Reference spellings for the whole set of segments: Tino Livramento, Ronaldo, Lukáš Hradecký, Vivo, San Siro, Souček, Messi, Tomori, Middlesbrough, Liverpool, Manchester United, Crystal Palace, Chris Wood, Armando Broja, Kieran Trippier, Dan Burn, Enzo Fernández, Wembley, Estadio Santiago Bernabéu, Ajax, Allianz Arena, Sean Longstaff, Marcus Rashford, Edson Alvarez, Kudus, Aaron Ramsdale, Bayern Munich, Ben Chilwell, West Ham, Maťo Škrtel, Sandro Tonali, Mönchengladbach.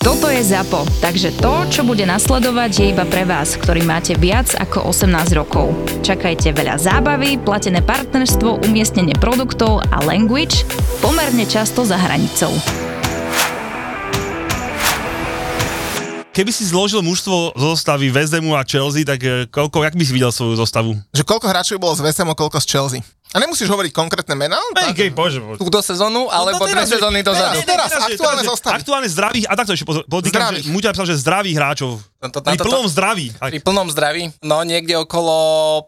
Toto je ZAPO, takže to, čo bude nasledovať, je iba pre vás, ktorý máte viac ako 18 rokov. Čakajte veľa zábavy, platené partnerstvo, umiestnenie produktov a language pomerne často za hranicou. Keby si zložil mužstvo zo zostavy West Hamu a Chelsea, tak jak by si videl svoju zostavu? Že koľko hráčov bolo z West Hamu, koľko z Chelsea? A nemusíš hovoriť konkrétne mená? Tú do sezónu, alebo dve sezóny dozadu. Teraz aktuálne zostavy. Aktuálne zdravých, a takto ešte podotýkam, že Muťa napísal, že zdravých hráčov. Pri plnom zdraví. No niekde okolo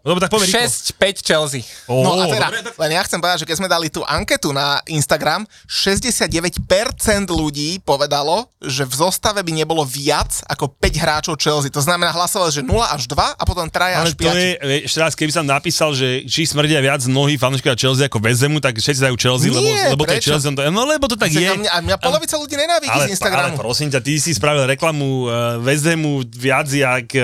6-5 Chelsea. No a teda, len ja chcem povedať, že keď sme dali tú anketu na Instagram, 69% ľudí povedalo, že v zostave by nebolo viac ako 5 hráčov Chelsea. To znamená, hlasovali, že 0 až 2 a potom 3 až 5. Ale to je, ešte raz, keby som napísal, že či smrdia viac nohy fanúškovia Chelsea ako West Hamu, tak všetci dajú Chelsea, lebo to je Chelsea, no lebo to tak je. A mňa polovica ľudí nenávidí z Instagramu. Ale prosím ťa, ty si spravil reklamu West Hamu viac jak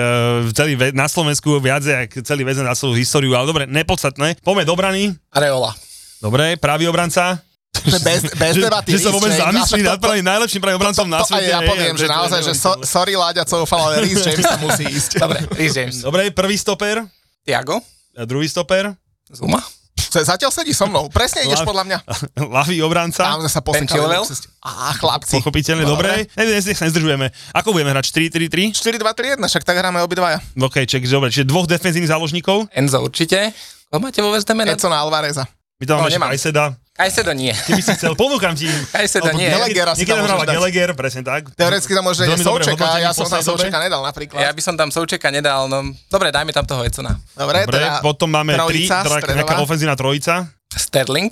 celý na Slovensku, viac jak celý West Ham na celú históriu, ale dobre, nepodstatné. Poďme do brany. Areola. Dobre, pravý obranca. Bez debaty. Že sa vôbec zamyslí nad najlepším pravým obrancom na svete. Ja poviem, že naozaj, že sorry Láďa Coufal, ale Reece James tam musí ísť. Dobre, Reece James. Dobre, prvý stoper. Thiago. Druhý stoper. Zuma. Zatiaľ sedí so mnou. Presne ideš podľa mňa. Ľavý obranca. Tam sa posekali. Á, chlapci. Pochopiteľne, dobre. Nech sa nezdržujeme. Ako budeme hrať? 4-3-3? 4-2-3-1, však tak hráme obidvaja. OK, ček, dobre. Čiže dvoch defenzívnych záložníkov. Enzo určite. Koho máte vo West Hamu? Edson Alvareza. My tam máme Kajseda. Kajseda nie. Keby si chcel, ponúkam ti. Kajseda nie. Niekedy hral Gallagher, presne tak. Teoreticky tam môže ísť Součeka, ja som tam Součeka nedal napríklad. Ja by som tam Součeka nedal, no. Dobre, dajme tam toho Econa. Dobre, teda potom máme nejaká ofenzívna trojica. Sterling.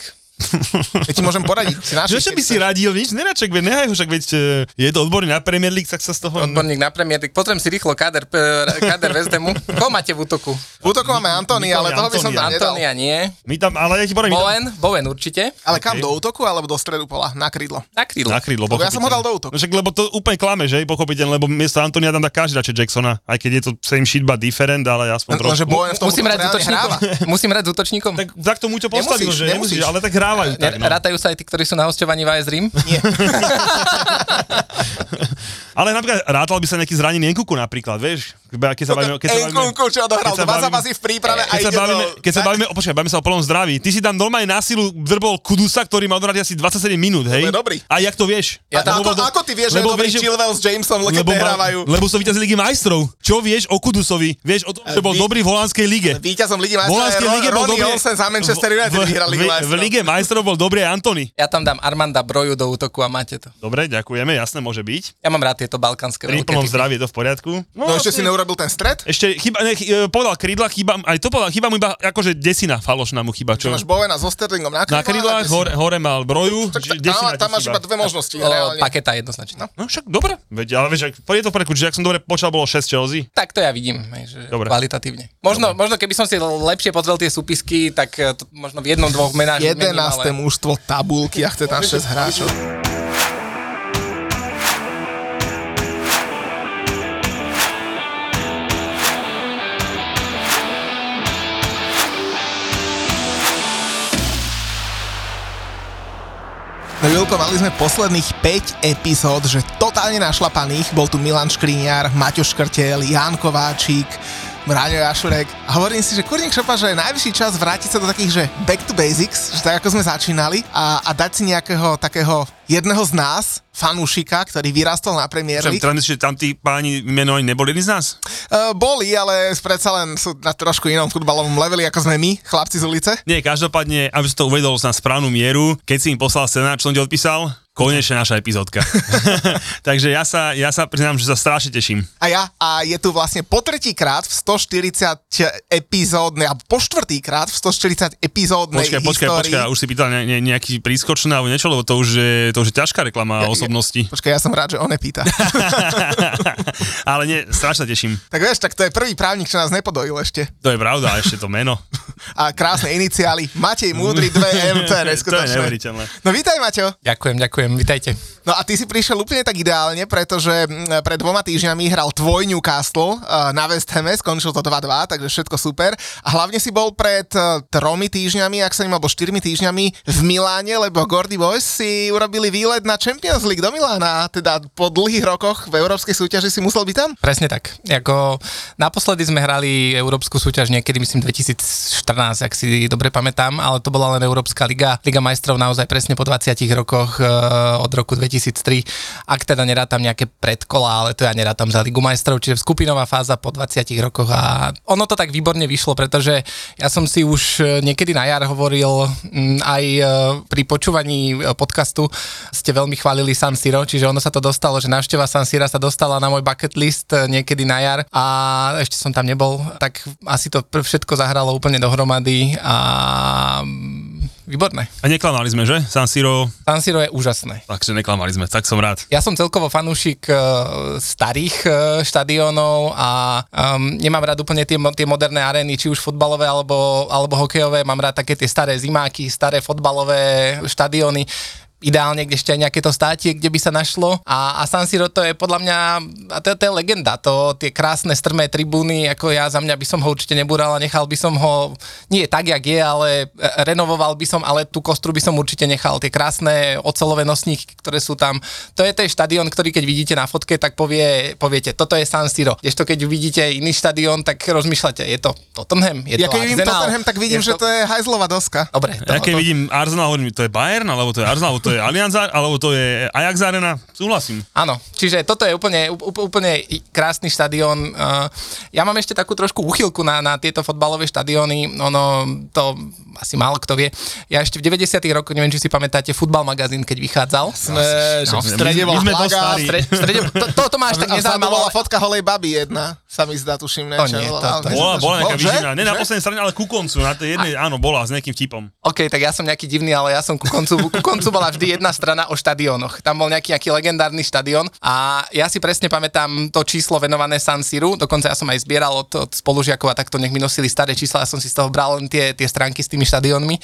Ja ti môžem poradiť. Čo by si radil, nič neradček, nehaj ho, však veď je to odborník na Premier League, tak sa z toho... Odborník na Premier League, potrebujem si rýchlo káder West Hamu. Koho máte v útoku? V útoku máme Antonia, ale toho by som tam nedal. Antonia nie. My tam, ale ja ti poradiť. Bowen určite. Ale kam, do útoku alebo do stredu pola? Na krídlo. Na krídlo, pochopiteľne. Ja som ho dal do útoku. Však, lebo to úplne klame, že? Pochopiteľne, lebo miesto Antonia tam dá každý radšej Jacksona, aj keď je to same shit but different, ale aspoň trošku. Musím hrať s útočníkom. Tak tomu ťa postavil, že nemusíš, ale tak hrávajú. Rátajú sa aj tí, ktorí sú na hosťovaní v AS Rím? Nie. Ale napríklad rátal by sa nejaký zranený Nkunku napríklad, vieš? Keď sa bavíme Nkunku, čo odohral dva zápasy v príprave a ide do... Keď sa bavíme, bavíme sa o plnom zdraví. Ty si tam normálne na silu drbol Kudusa, ktorý má odhrať asi 27 minút, hej? Dobrý. A jak to vieš? Ako ty vieš, že je dobrý Chilwell s Jamesom, keď nehrávajú? Lebo sú víťazi Ligy majstrov. Čo vieš o Kudusovi? Vieš o tom, že bol dobrý v holandskej lige. Víťazom Ligy majstrov je Ronnie Olsen za Manchester United, vyhral Ligu majstrov. V Lige majstrov bol dobrý Antony. Ja tam dám Armanda Broju do útoku a máte to. Dobre, ďakujeme, jasné, môže byť. Ja mám rád tieto balkánske veľké. Pri plnom zdraví je to v poriadku. No ešte si neurobil ten stred? Ešte povedal krídla, chýba mu iba akože desina falošná mu chýba, čo. Máš Bowena so Sterlingom na krídlach, hore mal Broju, desina. Tam máš iba dve možnosti, reálne. Paketa jednoznačne. No však dobre. Veď, ale vieš, je to prekud, že ak som dobre počal, bolo 6 Chelsea. Tak to ja vidím, že kvalitatívne. Možno keby som si lepšie pozrel tie súpisky, tak možno v jednom dvoch menách 11. mužstvo tabulky a chce tam 6 hráčov. No Julko, mali sme posledných 5 epizód, že totálne našlapaných. Bol tu Milan Škriniar, Maťo Škrtel, Ján Kováčik, Mraňo Jašurek. A hovorím si, že kurník šopa, že je najvyšší čas vrátiť sa do takých, že back to basics, že tak ako sme začínali a dať si nejakého takého jedného z nás, fanúšika, ktorý vyrastol na Premier League. Že tam tí páni menovaní neboli jedni z nás? Boli, ale predsa len sú na trošku inom futbalovom leveli, ako sme my, chlapci z ulice. Nie, každopádne, aby som to uvedol na správnu mieru, keď si im poslal scenár, čo som ti odpísal? Konečne naša epizódka. Takže ja sa priznám, že sa strašne teším. A je tu vlastne po tretíkrát v 140 epizódnej, a po štvrtýkrát v 140 epizódnej histórii. Počkaj, už si pýtal nejaký prískočný alebo niečo, lebo to už je ťažká reklama osobnosti. Počkaj, ja som rád, že on nepýta. Ale nie, strašne teším. Tak vieš, tak to je prvý právnik, čo nás nepodojil ešte. To je pravda, a ešte to meno. A krásne iniciály. Matej Múdry 2M, to je neskutočné. No vítaj, Maťo. Ďakujem. Vítajte. No a ty si prišiel úplne tak ideálne, pretože pred 2 týždňami hral tvoj Newcastle na West Hame, skončil to 2-2, takže všetko super. A hlavne si bol pred 3 týždňami, ak sa alebo 4 týždňami v Miláne, lebo Gordy Boys si urobili výlet na Champions League do Milána, teda po dlhých rokoch v európskej súťaži si musel byť tam? Presne tak. Jako naposledy sme hrali európsku súťaž niekedy, myslím 2014, ak si dobre pamätám, ale to bola len Európska liga majstrov naozaj presne po 20 rokoch od roku 2003, ak teda nerátam nejaké predkola, ale to ja nerátam za Ligu majstrov, čiže skupinová fáza po 20 rokoch a ono to tak výborne vyšlo, pretože ja som si už niekedy na jar hovoril, aj pri počúvaní podcastu ste veľmi chválili San Siro, čiže ono sa to dostalo, že návšteva San Sira sa dostala na môj bucket list niekedy na jar a ešte som tam nebol, tak asi to všetko zahralo úplne dohromady a výborné. A neklamali sme, že? San Siro je úžasné. Takže neklamali sme, tak som rád. Ja som celkovo fanúšik starých štadiónov a nemám rád úplne tie moderné arény, či už futbalové alebo hokejové. Mám rád také tie staré zimáky, staré futbalové štadióny. Ideálne, kde ešte aj nejaké to státie, kde by sa našlo. A San Siro to je podľa mňa, to je legenda, to tie krásne strmé tribúny, ako ja za mňa by som ho určite nebúral a nechal by som ho, nie tak, jak je, ale renovoval by som, ale tú kostru by som určite nechal. Tie krásne oceľové nosníky, ktoré sú tam, to je ten štadión, ktorý keď vidíte na fotke, tak poviete, toto je San Siro. Ešte keď vidíte iný štadión, tak rozmýšľate, je to Tottenham, je to Arsenal. Ja keď vidím Tottenham, tak vidím, že to je hajzlová doska. Dobre. Ja keď vidím Arsenal, hovorím, to je Bayern, alebo to je Arsenal. To je Allianz, alebo to je Ajax Arena, súhlasím. Áno, čiže toto je úplne krásny štadión. Ja mám ešte takú trošku úchylku na tieto fotbalové štadióny, ono to asi málo kto vie. Ja ešte v 90. rokoch, neviem, či si pamätáte, futbal magazín, keď vychádzal. V strede bol flaga. To máš tak nezaujímavé. Bola fotka holej baby jedna, sa mi zdá, tuším. Bola nejaká výživná, ne na poslednej strane, ale ku koncu, na tej jednej, áno, bola s nejakým vtipom. OK, tak ja som nejaký divný, ale ja som ku koncu bola vždy jedna strana o štadiónoch. Tam bol nejaký legendárny štadión a ja si presne pamätám to číslo venované San Siru. Dokonca ja som aj zbieral od spolužiakov a takto nech mi nosili staré čísla. Ja som si z toho bral len tie stránky s tými štadiónmi.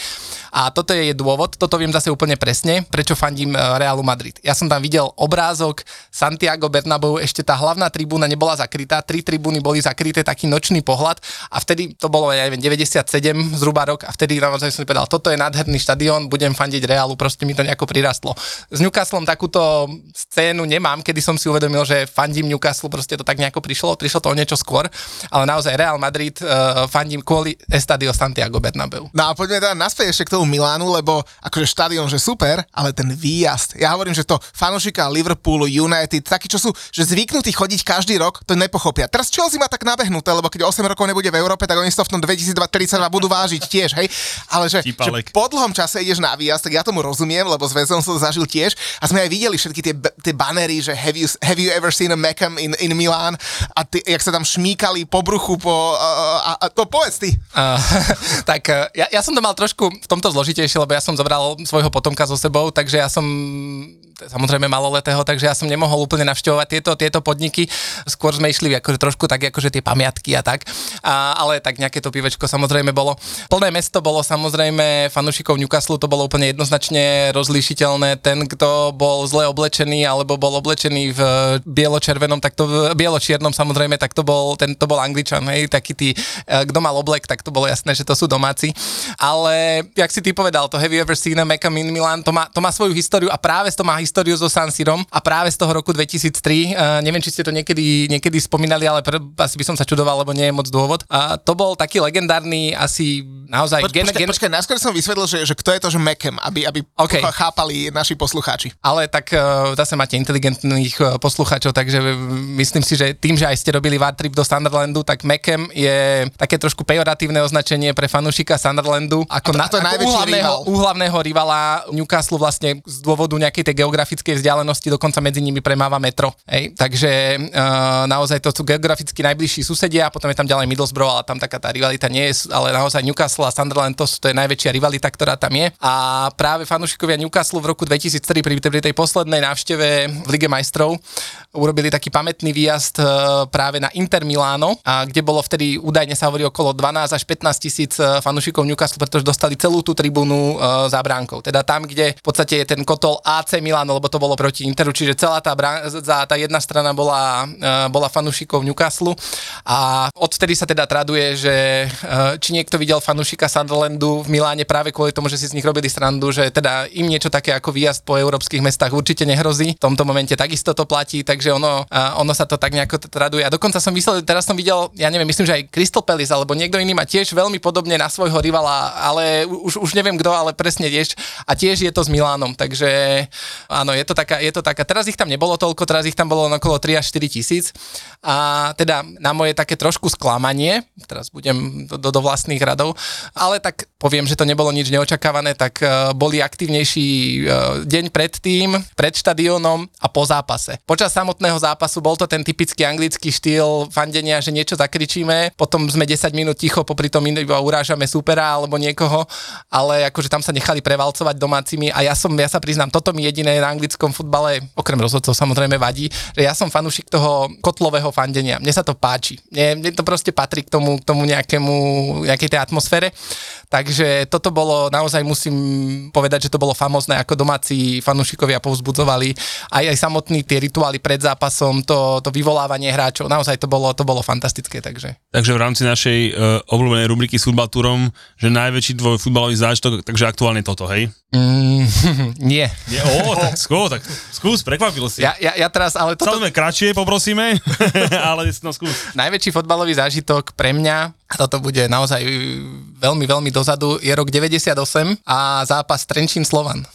A toto je dôvod, toto viem zase úplne presne, prečo fandím Realu Madrid. Ja som tam videl obrázok Santiago Bernabéu, ešte tá hlavná tribúna nebola zakrytá, 3 tribúny boli zakryté, taký nočný pohľad a vtedy to bolo, ja neviem, 97 zhruba rok a vtedy naozaj som povedal, toto je nádherný štadión, budem fandiť Realu, proste mi to nejako prirastlo. S Newcastlom takúto scénu nemám, kedy som si uvedomil, že fandím Newcastle, proste to tak nejako prišlo to o niečo skôr, ale naozaj Real Madrid fandím kvôli Estadio Santiago Bernabéu. No a poďme teda naspäť ešte k tomu Milánu, lebo akože štadión, že super, ale ten výjazd. Ja hovorím, že to fanúšika Liverpoolu, United, takí, čo sú, že zvyknutí chodiť každý rok, to nepochopia. Teraz Chelsea má tak nabehnuté, lebo keď 8 rokov nebude v Európe, tak oni to v tom 2032 budú vážiť tiež, hej. Ale že po dlhom čase ideš na výjazd, tak ja tomu rozumiem, lebo s Vezom som zažil tiež a sme aj videli všetky tie banery, že have you ever seen a Meckham in Milan a ty, jak sa tam šmíkali po bruchu a to povedz ty. Tak ja som to mal trošku v tomto zložitejšie, lebo ja som zobral svojho potomka so sebou, takže ja som samozrejme maloletého, takže ja som nemohol úplne navštevovať tieto podniky. Skôr sme išli akože trošku tak, akože tie pamiatky a tak, ale tak nejaké to pivečko samozrejme bolo. Plné mesto bolo samozrejme fanúšikov Newcastle, to bolo úplne jednoznačne rozlíšiteľné. Ten, kto bol zle oblečený, alebo bol oblečený v bielo-červenom, tak to v bielo-čiernom samozrejme, tak to bol Angličan, hej, taký tí, kto mal oblek, tak to bolo jasné, že to sú domáci. Ale, jak si ty povedal, to Have you ever seen a Meckham in Milan, to má svoju históriu a práve to má históriu so San Sirom a práve z toho roku 2003, neviem, či ste to niekedy spomínali, ale asi by som sa čudoval, lebo nie je moc dôvod. To bol taký legendárny, asi naozaj... Počkaj, najskôr som vysvedlil, že kto je to, že Meckham, aby okay. chápali naši poslucháči. Ale tak zase máte inteligentných poslucháčov, takže myslím si, že tým, že aj ste robili VAR trip do Sunderlandu, tak Mekem je také trošku pejoratívne označenie pre fanúšika Sunderlandu ako, a to ako úhlavného rivala Newcastle vlastne z dôvodu nejakej tej geografickej vzdialenosti, dokonca medzi nimi premáva metro. Hej? Takže naozaj to sú geograficky najbližší susedia, potom je tam ďalej Middlesbrough, ale tam taká tá rivalita nie je, ale naozaj Newcastle a Sunderland to je najväčšia rivalita, ktorá tam je. A práve fanúšikovia Newcastle v roku 2003 pri tej poslednej návšteve v Lige majstrov urobili taký pamätný výjazd práve na Inter Milano, a kde bolo vtedy údajne sa hovorí okolo 12 až 15 tisíc fanúšikov Newcastle, pretože dostali celú tú tribúnu za bránkou. Teda tam, kde v podstate je ten kotol AC Milano, lebo to bolo proti Interu, čiže celá tá jedna strana bola fanúšikov Newcastle. A odtedy sa teda traduje, že či niekto videl fanúšika Sunderlandu v Miláne práve kvôli tomu, že si z nich robili srandu, že teda im niečo také ako výjazd po európskych mestách určite nehrozí. V tomto momente takisto to platí, takže ono sa to tak nejako traduje. A dokonca som myslel, teraz som videl, ja neviem, myslím, že aj Crystal Palace alebo niekto iný má tiež veľmi podobne na svojho rivala, ale už neviem kto, ale presne tiež. A tiež je to s Milánom, takže áno, je to taká. Teraz ich tam nebolo toľko, teraz ich tam bolo okolo 3 až 4 tisíc. A teda na moje také trošku sklamanie, teraz budem do vlastných radov, ale tak poviem, že to nebolo nič neočakávané, tak boli aktívnejší deň predtým, pred štadiónom a po zápase. Počas samotného zápasu bol to ten typický anglický štýl fandenia, že niečo zakričíme, potom sme 10 minút ticho, popri tom iba urážame supera alebo niekoho, ale akože tam sa nechali prevalcovať domácimi a ja sa priznám, toto mi jediné na anglickom futbale, okrem rozhodcov samozrejme vadí, že ja som fanúšik toho kotlového fandenia. Mne sa to páči. Mne to proste patrí k tomu nejakej tej atmosfére. Takže toto bolo, naozaj musím povedať, že to bolo famózne, ako domáci fanúšikovia povzbudzovali aj samotní tie rituály pred zápasom, to vyvolávanie hráčov. Naozaj to bolo fantastické, takže. Takže v rámci našej obľúbenej rubriky s futbaltúrom, že najväčší tvoj futbalový zážitok, takže aktuálne toto, hej? Nie. Tak skús, prekvapil si. Ja teraz, ale toto... Samozrejme kratšie, poprosíme, ale no skús. Najväčší futbalový zážitok pre mňa, a toto bude naozaj veľmi, veľmi dozadu, je rok 98 a zápas Trenčín-Slovan.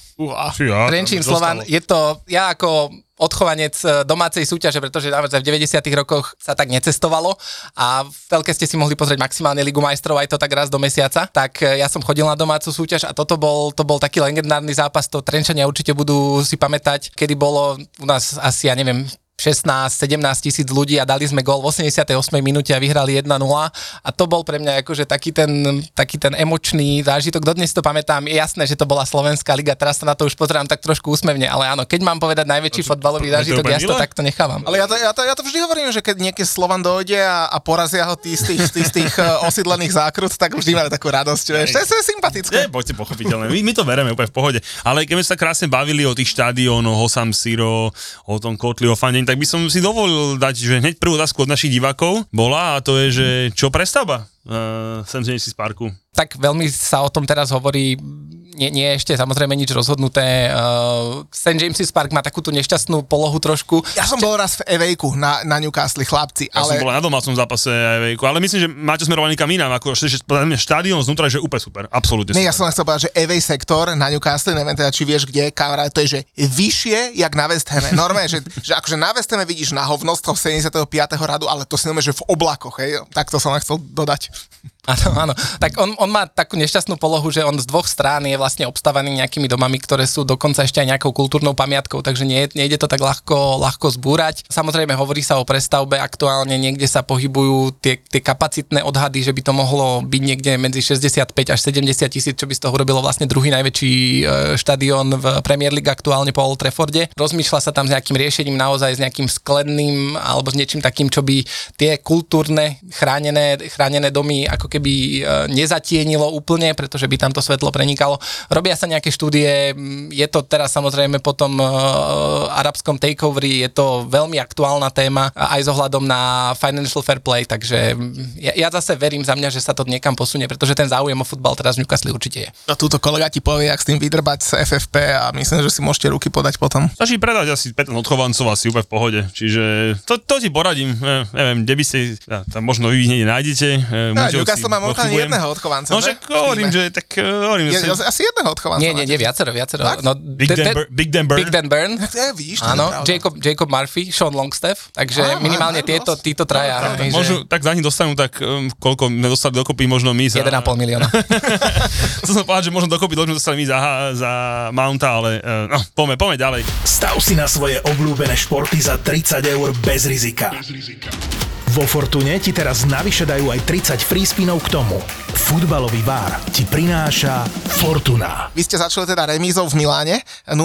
Trenčín-Slovan, je to, ja ako odchovanec domácej súťaže, pretože naozaj v 90. rokoch sa tak necestovalo a v telke ste si mohli pozrieť maximálne Ligu majstrov, aj to tak raz do mesiaca, tak ja som chodil na domácu súťaž a to bol taký legendárny zápas, to Trenčania určite budú si pamätať, kedy bolo u nás asi, ja neviem, 16-17 tisíc ľudí a dali sme gól v 88. minúte a vyhrali 1-0 a to bol pre mňa akože taký ten emočný zážitok, dodnes to pamätám, je jasné, že to bola slovenská liga, teraz sa na to už pozerám tak trošku úsmevne, ale áno, keď mám povedať najväčší futbalový zážitok, ja to takto nechávam. Ale ja to vždy hovorím, že keď niekedy Slovan dojde a porazia ho z tých osídlených zákrut, tak vždy máme takú radosť, že to je sympatické. Poďte pochopiteľne, my to bereme úplne v pohode, ale keď sme sa krásne bavili o tých štadiónoch, o San Siro, o tom kotli, o fandení, tak by som si dovolil dať, že hneď prvú otázku od našich divákov bola, a to je, že čo prestavba Senzenesis parku? Tak veľmi sa o tom teraz hovorí, nie ešte samozrejme nič rozhodnuté. St. James's Park má takú tú nešťastnú polohu trošku. Ja som bol raz v Evejku na Newcastle, chlapci. Ja som bol na domácom zápase Evejku, ale myslím, že máte smerovaný kam inám, ako štádion znútra, že úplne super, absolútne super. Ja som len chcel povedať, že Evej sektor na Newcastle, neviem teda, či vieš kde, kamarát, to je, že vyššie, jak na West Hame. Normálne, že akože na West Hame vidíš na hovnosť 75. radu, ale to si neviem, že v oblakoch, hej, tak to som len chcel dodať. Áno. Tak on má takú nešťastnú polohu, že on z dvoch strán je vlastne obstavaný nejakými domami, ktoré sú dokonca ešte aj nejakou kultúrnou pamiatkou, takže nejde to tak ľahko zbúrať. Samozrejme, hovorí sa o prestavbe, aktuálne niekde sa pohybujú tie kapacitné odhady, že by to mohlo byť niekde medzi 65 až 70 tisíc, čo by z toho urobilo vlastne druhý najväčší štadión v Premier League aktuálne po Old Trafforde. Rozmýšľa sa tam s nejakým riešením naozaj, s nejakým skleným alebo s niečím takým, čo by tie kultúrne chránené domy ako keby nezatienilo úplne, pretože by tam to svetlo prenikalo. Robia sa nejaké štúdie, je to teraz samozrejme po tom arabskom takeoveri, je to veľmi aktuálna téma aj s ohľadom na financial fair play, takže ja zase verím za mňa, že sa to niekam posunie, pretože ten záujem o futbal teraz v Newcastle určite je. A túto kolega ti povie, jak s tým vydrbať z FFP a myslím, že si môžete ruky podať potom. Stačí predať asi 15 odchovancov asi úplne v pohode, čiže to ti poradím, neviem, kde by ste, tam možno vy nájdete, teraz to mám momentálne jedného odchovanca. No však hovorím, že tak... Asi jedného odchovanca. Nie, viacero. Big Dan Burn. Big Dan Burn. Áno, Jacob Murphy, Sean Longstaff. Takže minimálne títo traja. Tak za nich dostanú tak, koľko nedostali dokopy, možno my za... 1,5 milióna. To som povedal, že možno dokopy dostali my za Mounta, ale no, poďme ďalej. Stav si na svoje obľúbené športy za 30 eur bez rizika. Vo Fortune ti teraz navyše dajú aj 30 free spinov k tomu. Futbalový VAR ti prináša Fortuna. Vy ste začali teda remízou v Miláne 0-0,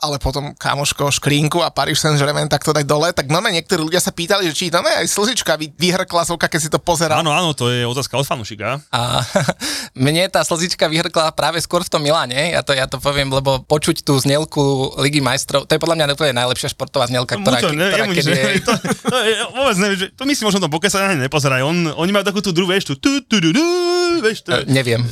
ale potom kamoško škrínku a Paris Saint-Germain takto dať dole, tak no niektorí ľudia sa pýtali, že či no aj slzička vyhrkla z oka, keď si to pozeral. Áno, to je otázka od fanúšika. A mne tá slzička vyhrkla práve skôr v tom Miláne, ja to poviem, lebo počuť tú znielku Ligy majstrov, to je podľa mňa úplne najlepšia športová znielka, ktorá kedy je. To myslím, možno to pokesať ani nepozeraj. Oni majú takú tú druhú, vieš, tu, neviem.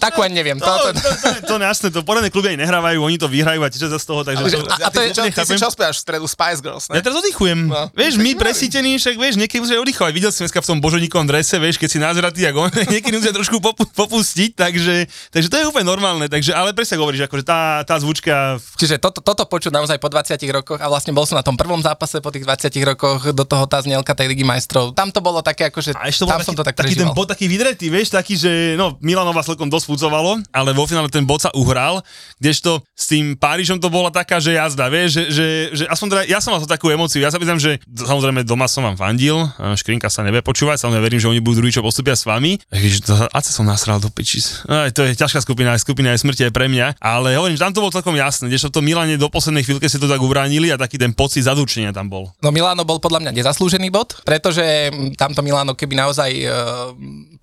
Takú ani neviem. To jasné, to poradné kluby aj nehrávajú, oni to vyhrajú a tiež z toho, takže... A to je, ty si čo spievaš v stredu Spice Girls, ne? Ja teraz oddychujem. No. Vieš, my presítený, však vieš, niekedy musíš oddychovať. Videl si dneska v tom božoníkovom drese, vieš, keď si názratý, ako niekedy musíš trošku popustiť, takže to je úplne normálne, takže, ale presne hovoríš, akože tá zvučka... Čiže toto počuť naozaj po 20 rokoch a vlastne bol som na tom prvom zápase po tých 20 rokoch, do toho tá znielka tej Ligy majstrov. Tam to bolo také akože, tam som to tak prežíval. Taký ten bod taký vydretý, vieš, taký, že no, Milanova celkom dosť fúcovalo, ale vo finále ten bod sa uhral, kdežto s tým Párižom to bola taká, že jazda, vieš, že aspoň teda, ja som mal takú emóciu, ja sa pýtam, že samozrejme doma som vám fandil, Škrinka sa nevie počúvať, samozrejme verím, že oni budú druhý, čo postupia s vami, a sa som nasral do pičis. To je ťažká skupina aj smrti aj pre mňa, ale hovorím, že tam to bolo celkom jasné, kdežto to Milane do poslednej chvíľke si to tak ubránili a taký ten pocit zadučenia tam bol. No Milano bol podľa mňa nezaslúžený bod, pretože tamto Milano keby naozaj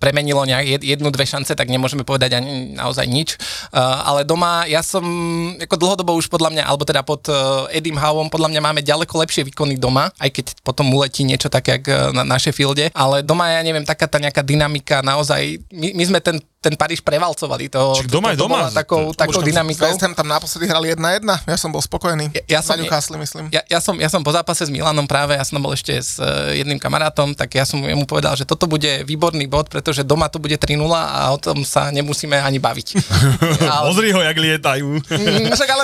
premenilo nejak jednu, dve šance, tak nemôžeme povedať ani naozaj nič. Ale doma, ja som ako dlhodobo už podľa mňa, alebo teda pod Edim Howom, podľa mňa máme ďaleko lepšie výkony doma, aj keď potom uletí niečo také, jak na naše fielde. Ale doma, ja neviem, taká tá nejaká dynamika, naozaj, my sme ten Paríž prevalcovali. To bola takou dynamikou. West Ham tam naposledy hrali 1-1, ja som bol spokojný. Ja som, na Newcastle, myslím. Ja som po zápase s Milanom práve, ja som bol ešte s jedným kamarátom, tak ja som mu povedal, že toto bude výborný bod, pretože doma to bude 3-0 a o tom sa nemusíme ani baviť. Pozri ho, jak lietajú. Však ale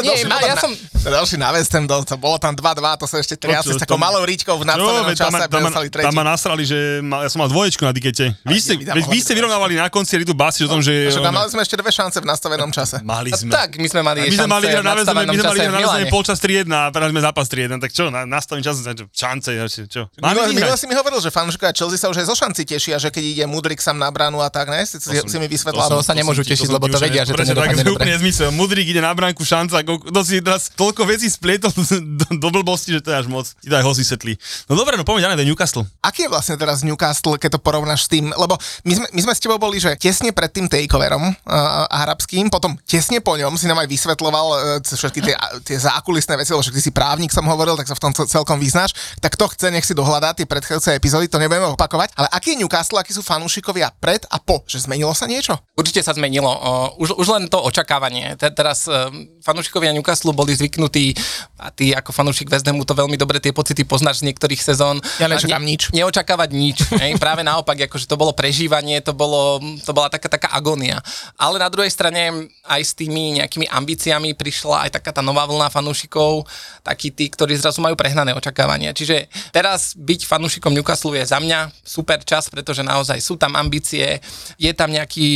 další na West Ham, bolo tam 2-2, to sa ešte triasli s takou malou ričkou v nadstavenom čase a prestali tretí. Tam ma nasrali, že ja som mal dvoječku na dikete. Vy ste vyrovnávali na konci Ridu Basi, tom, že... mali sme ešte dve šance v nastavenom čase. Mali sme. Tak, my sme mali šance v nastavenom čase v Milane. My sme mali polčas 3-1 a prali sme zápas 3-1, tak čo, nastavený čas, šance, čo? Milo si mi hovoril, že fanúšikovia Chelsea sa už aj zo šanci tešia, že keď ide Mudryk sam na bránu a tak, ne? Si mi vysvetlal. To sa nemôžu tešiť, lebo to vedia, že to nedopadne dobre. Úplne nezmysel. Mudryk ide na bránku, šanca, to si teraz toľko vecí splietol do blbosti, že to je až moc. Ti daj ho vysvetlí. No dobre, no poďme ďalej do Newcastle. Aký je vlastne teraz Newcastle, keď to porovnáš s tým, lebo my sme s tebou boli, že tesne pred tým takeoverom arabským, potom tesne po ňom si nám aj vysvetloval všetky tie zákulisné veci, lebo však ty si právnik, som hovoril, tak sa v tom celkom vyznáš, tak to chce, nech si dohľadá tie predchádzajúce epizódy, to nebudeme opakovať, ale aký je Newcastle, akí sú fanúšikovia pred a po, že zmenilo sa niečo? Určite sa zmenilo, už len to očakávanie, teraz fanúšikovia Newcastle boli zvyknutí a ty ako fanúšik West Hamu to veľmi dobre tie pocity poznáš z niektorých sezón. Ja nečakám nič. Neočakávať nič, práve naopak, akože to bolo prežívanie, to bola taká agónia. Ale na druhej strane aj s tými nejakými ambíciami prišla aj taká tá nová vlna fanúšikov, takí tí, ktorí zrazu majú prehnané očakávania. Čiže teraz byť fanúšikom Newcastle je za mňa super čas, pretože naozaj sú tam ambície, je tam nejaký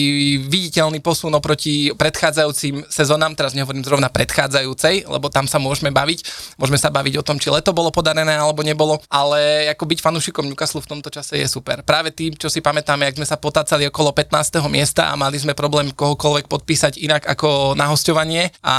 viditeľný posun oproti predchádzajúcim sezónam, teraz nehovorím zrovna predchádzajúcej, lebo tam sa môžeme sa baviť o tom, či leto bolo podarené alebo nebolo, ale ako byť fanúšikom Newcastle v tomto čase je super. Práve tým, čo si pamätáme, jak sme sa potácali okolo 15. miesta a mali sme problém kohokoľvek podpísať inak ako na hosťovanie a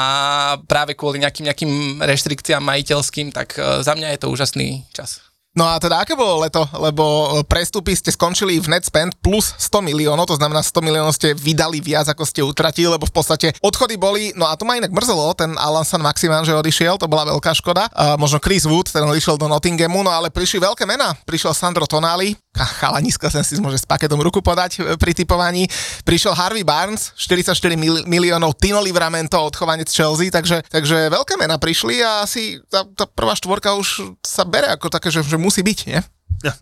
práve kvôli nejakým reštrikciám majiteľským, tak za mňa je to úžasný čas. No a teda, aké bolo leto? Lebo prestupy ste skončili v net spend plus 100 miliónov, to znamená 100 miliónov ste vydali viac, ako ste utratili, lebo v podstate odchody boli, no a to ma inak mrzelo, ten Alan San Maximan, že odišiel, to bola veľká škoda, možno Chris Wood, ten odišiel do Nottinghamu, no ale prišli veľké mená, prišiel Sandro Tonali, chalaniska sa si môže s paketom ruku podať pri typovaní, prišiel Harvey Barnes, 44 miliónov, Tino Livramento, odchovanec Chelsea, takže veľké mená prišli a asi tá prvá štvorka už sa bere ako také, že musí byť, nie?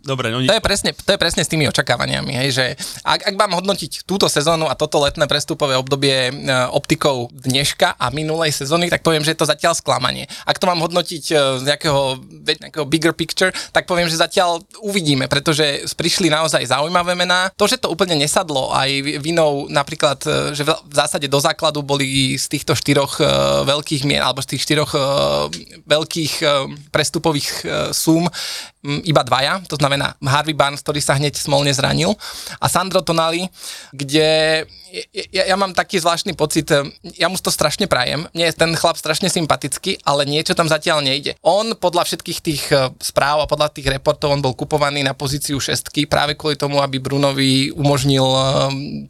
Dobre, no nič. To je presne s tými očakávaniami, hej, že ak mám hodnotiť túto sezónu a toto letné prestupové obdobie optikou dneška a minulej sezóny, tak poviem, že je to zatiaľ sklamanie. Ak to mám hodnotiť z nejakého bigger picture, tak poviem, že zatiaľ uvidíme, pretože prišli naozaj zaujímavé mená. To, že to úplne nesadlo aj vinou napríklad, že v zásade do základu boli z týchto štyroch veľkých mien, alebo z tých štyroch veľkých prestupových súm iba dvaja, to znamená Harvey Barnes, ktorý sa hneď smolne zranil, a Sandro Tonali, kde ja mám taký zvláštny pocit, ja mu to strašne prajem, nie je ten chlap strašne sympatický, ale niečo tam zatiaľ nejde. On podľa všetkých tých správ a podľa tých reportov, on bol kupovaný na pozíciu šestky práve kvôli tomu, aby Brunovi umožnil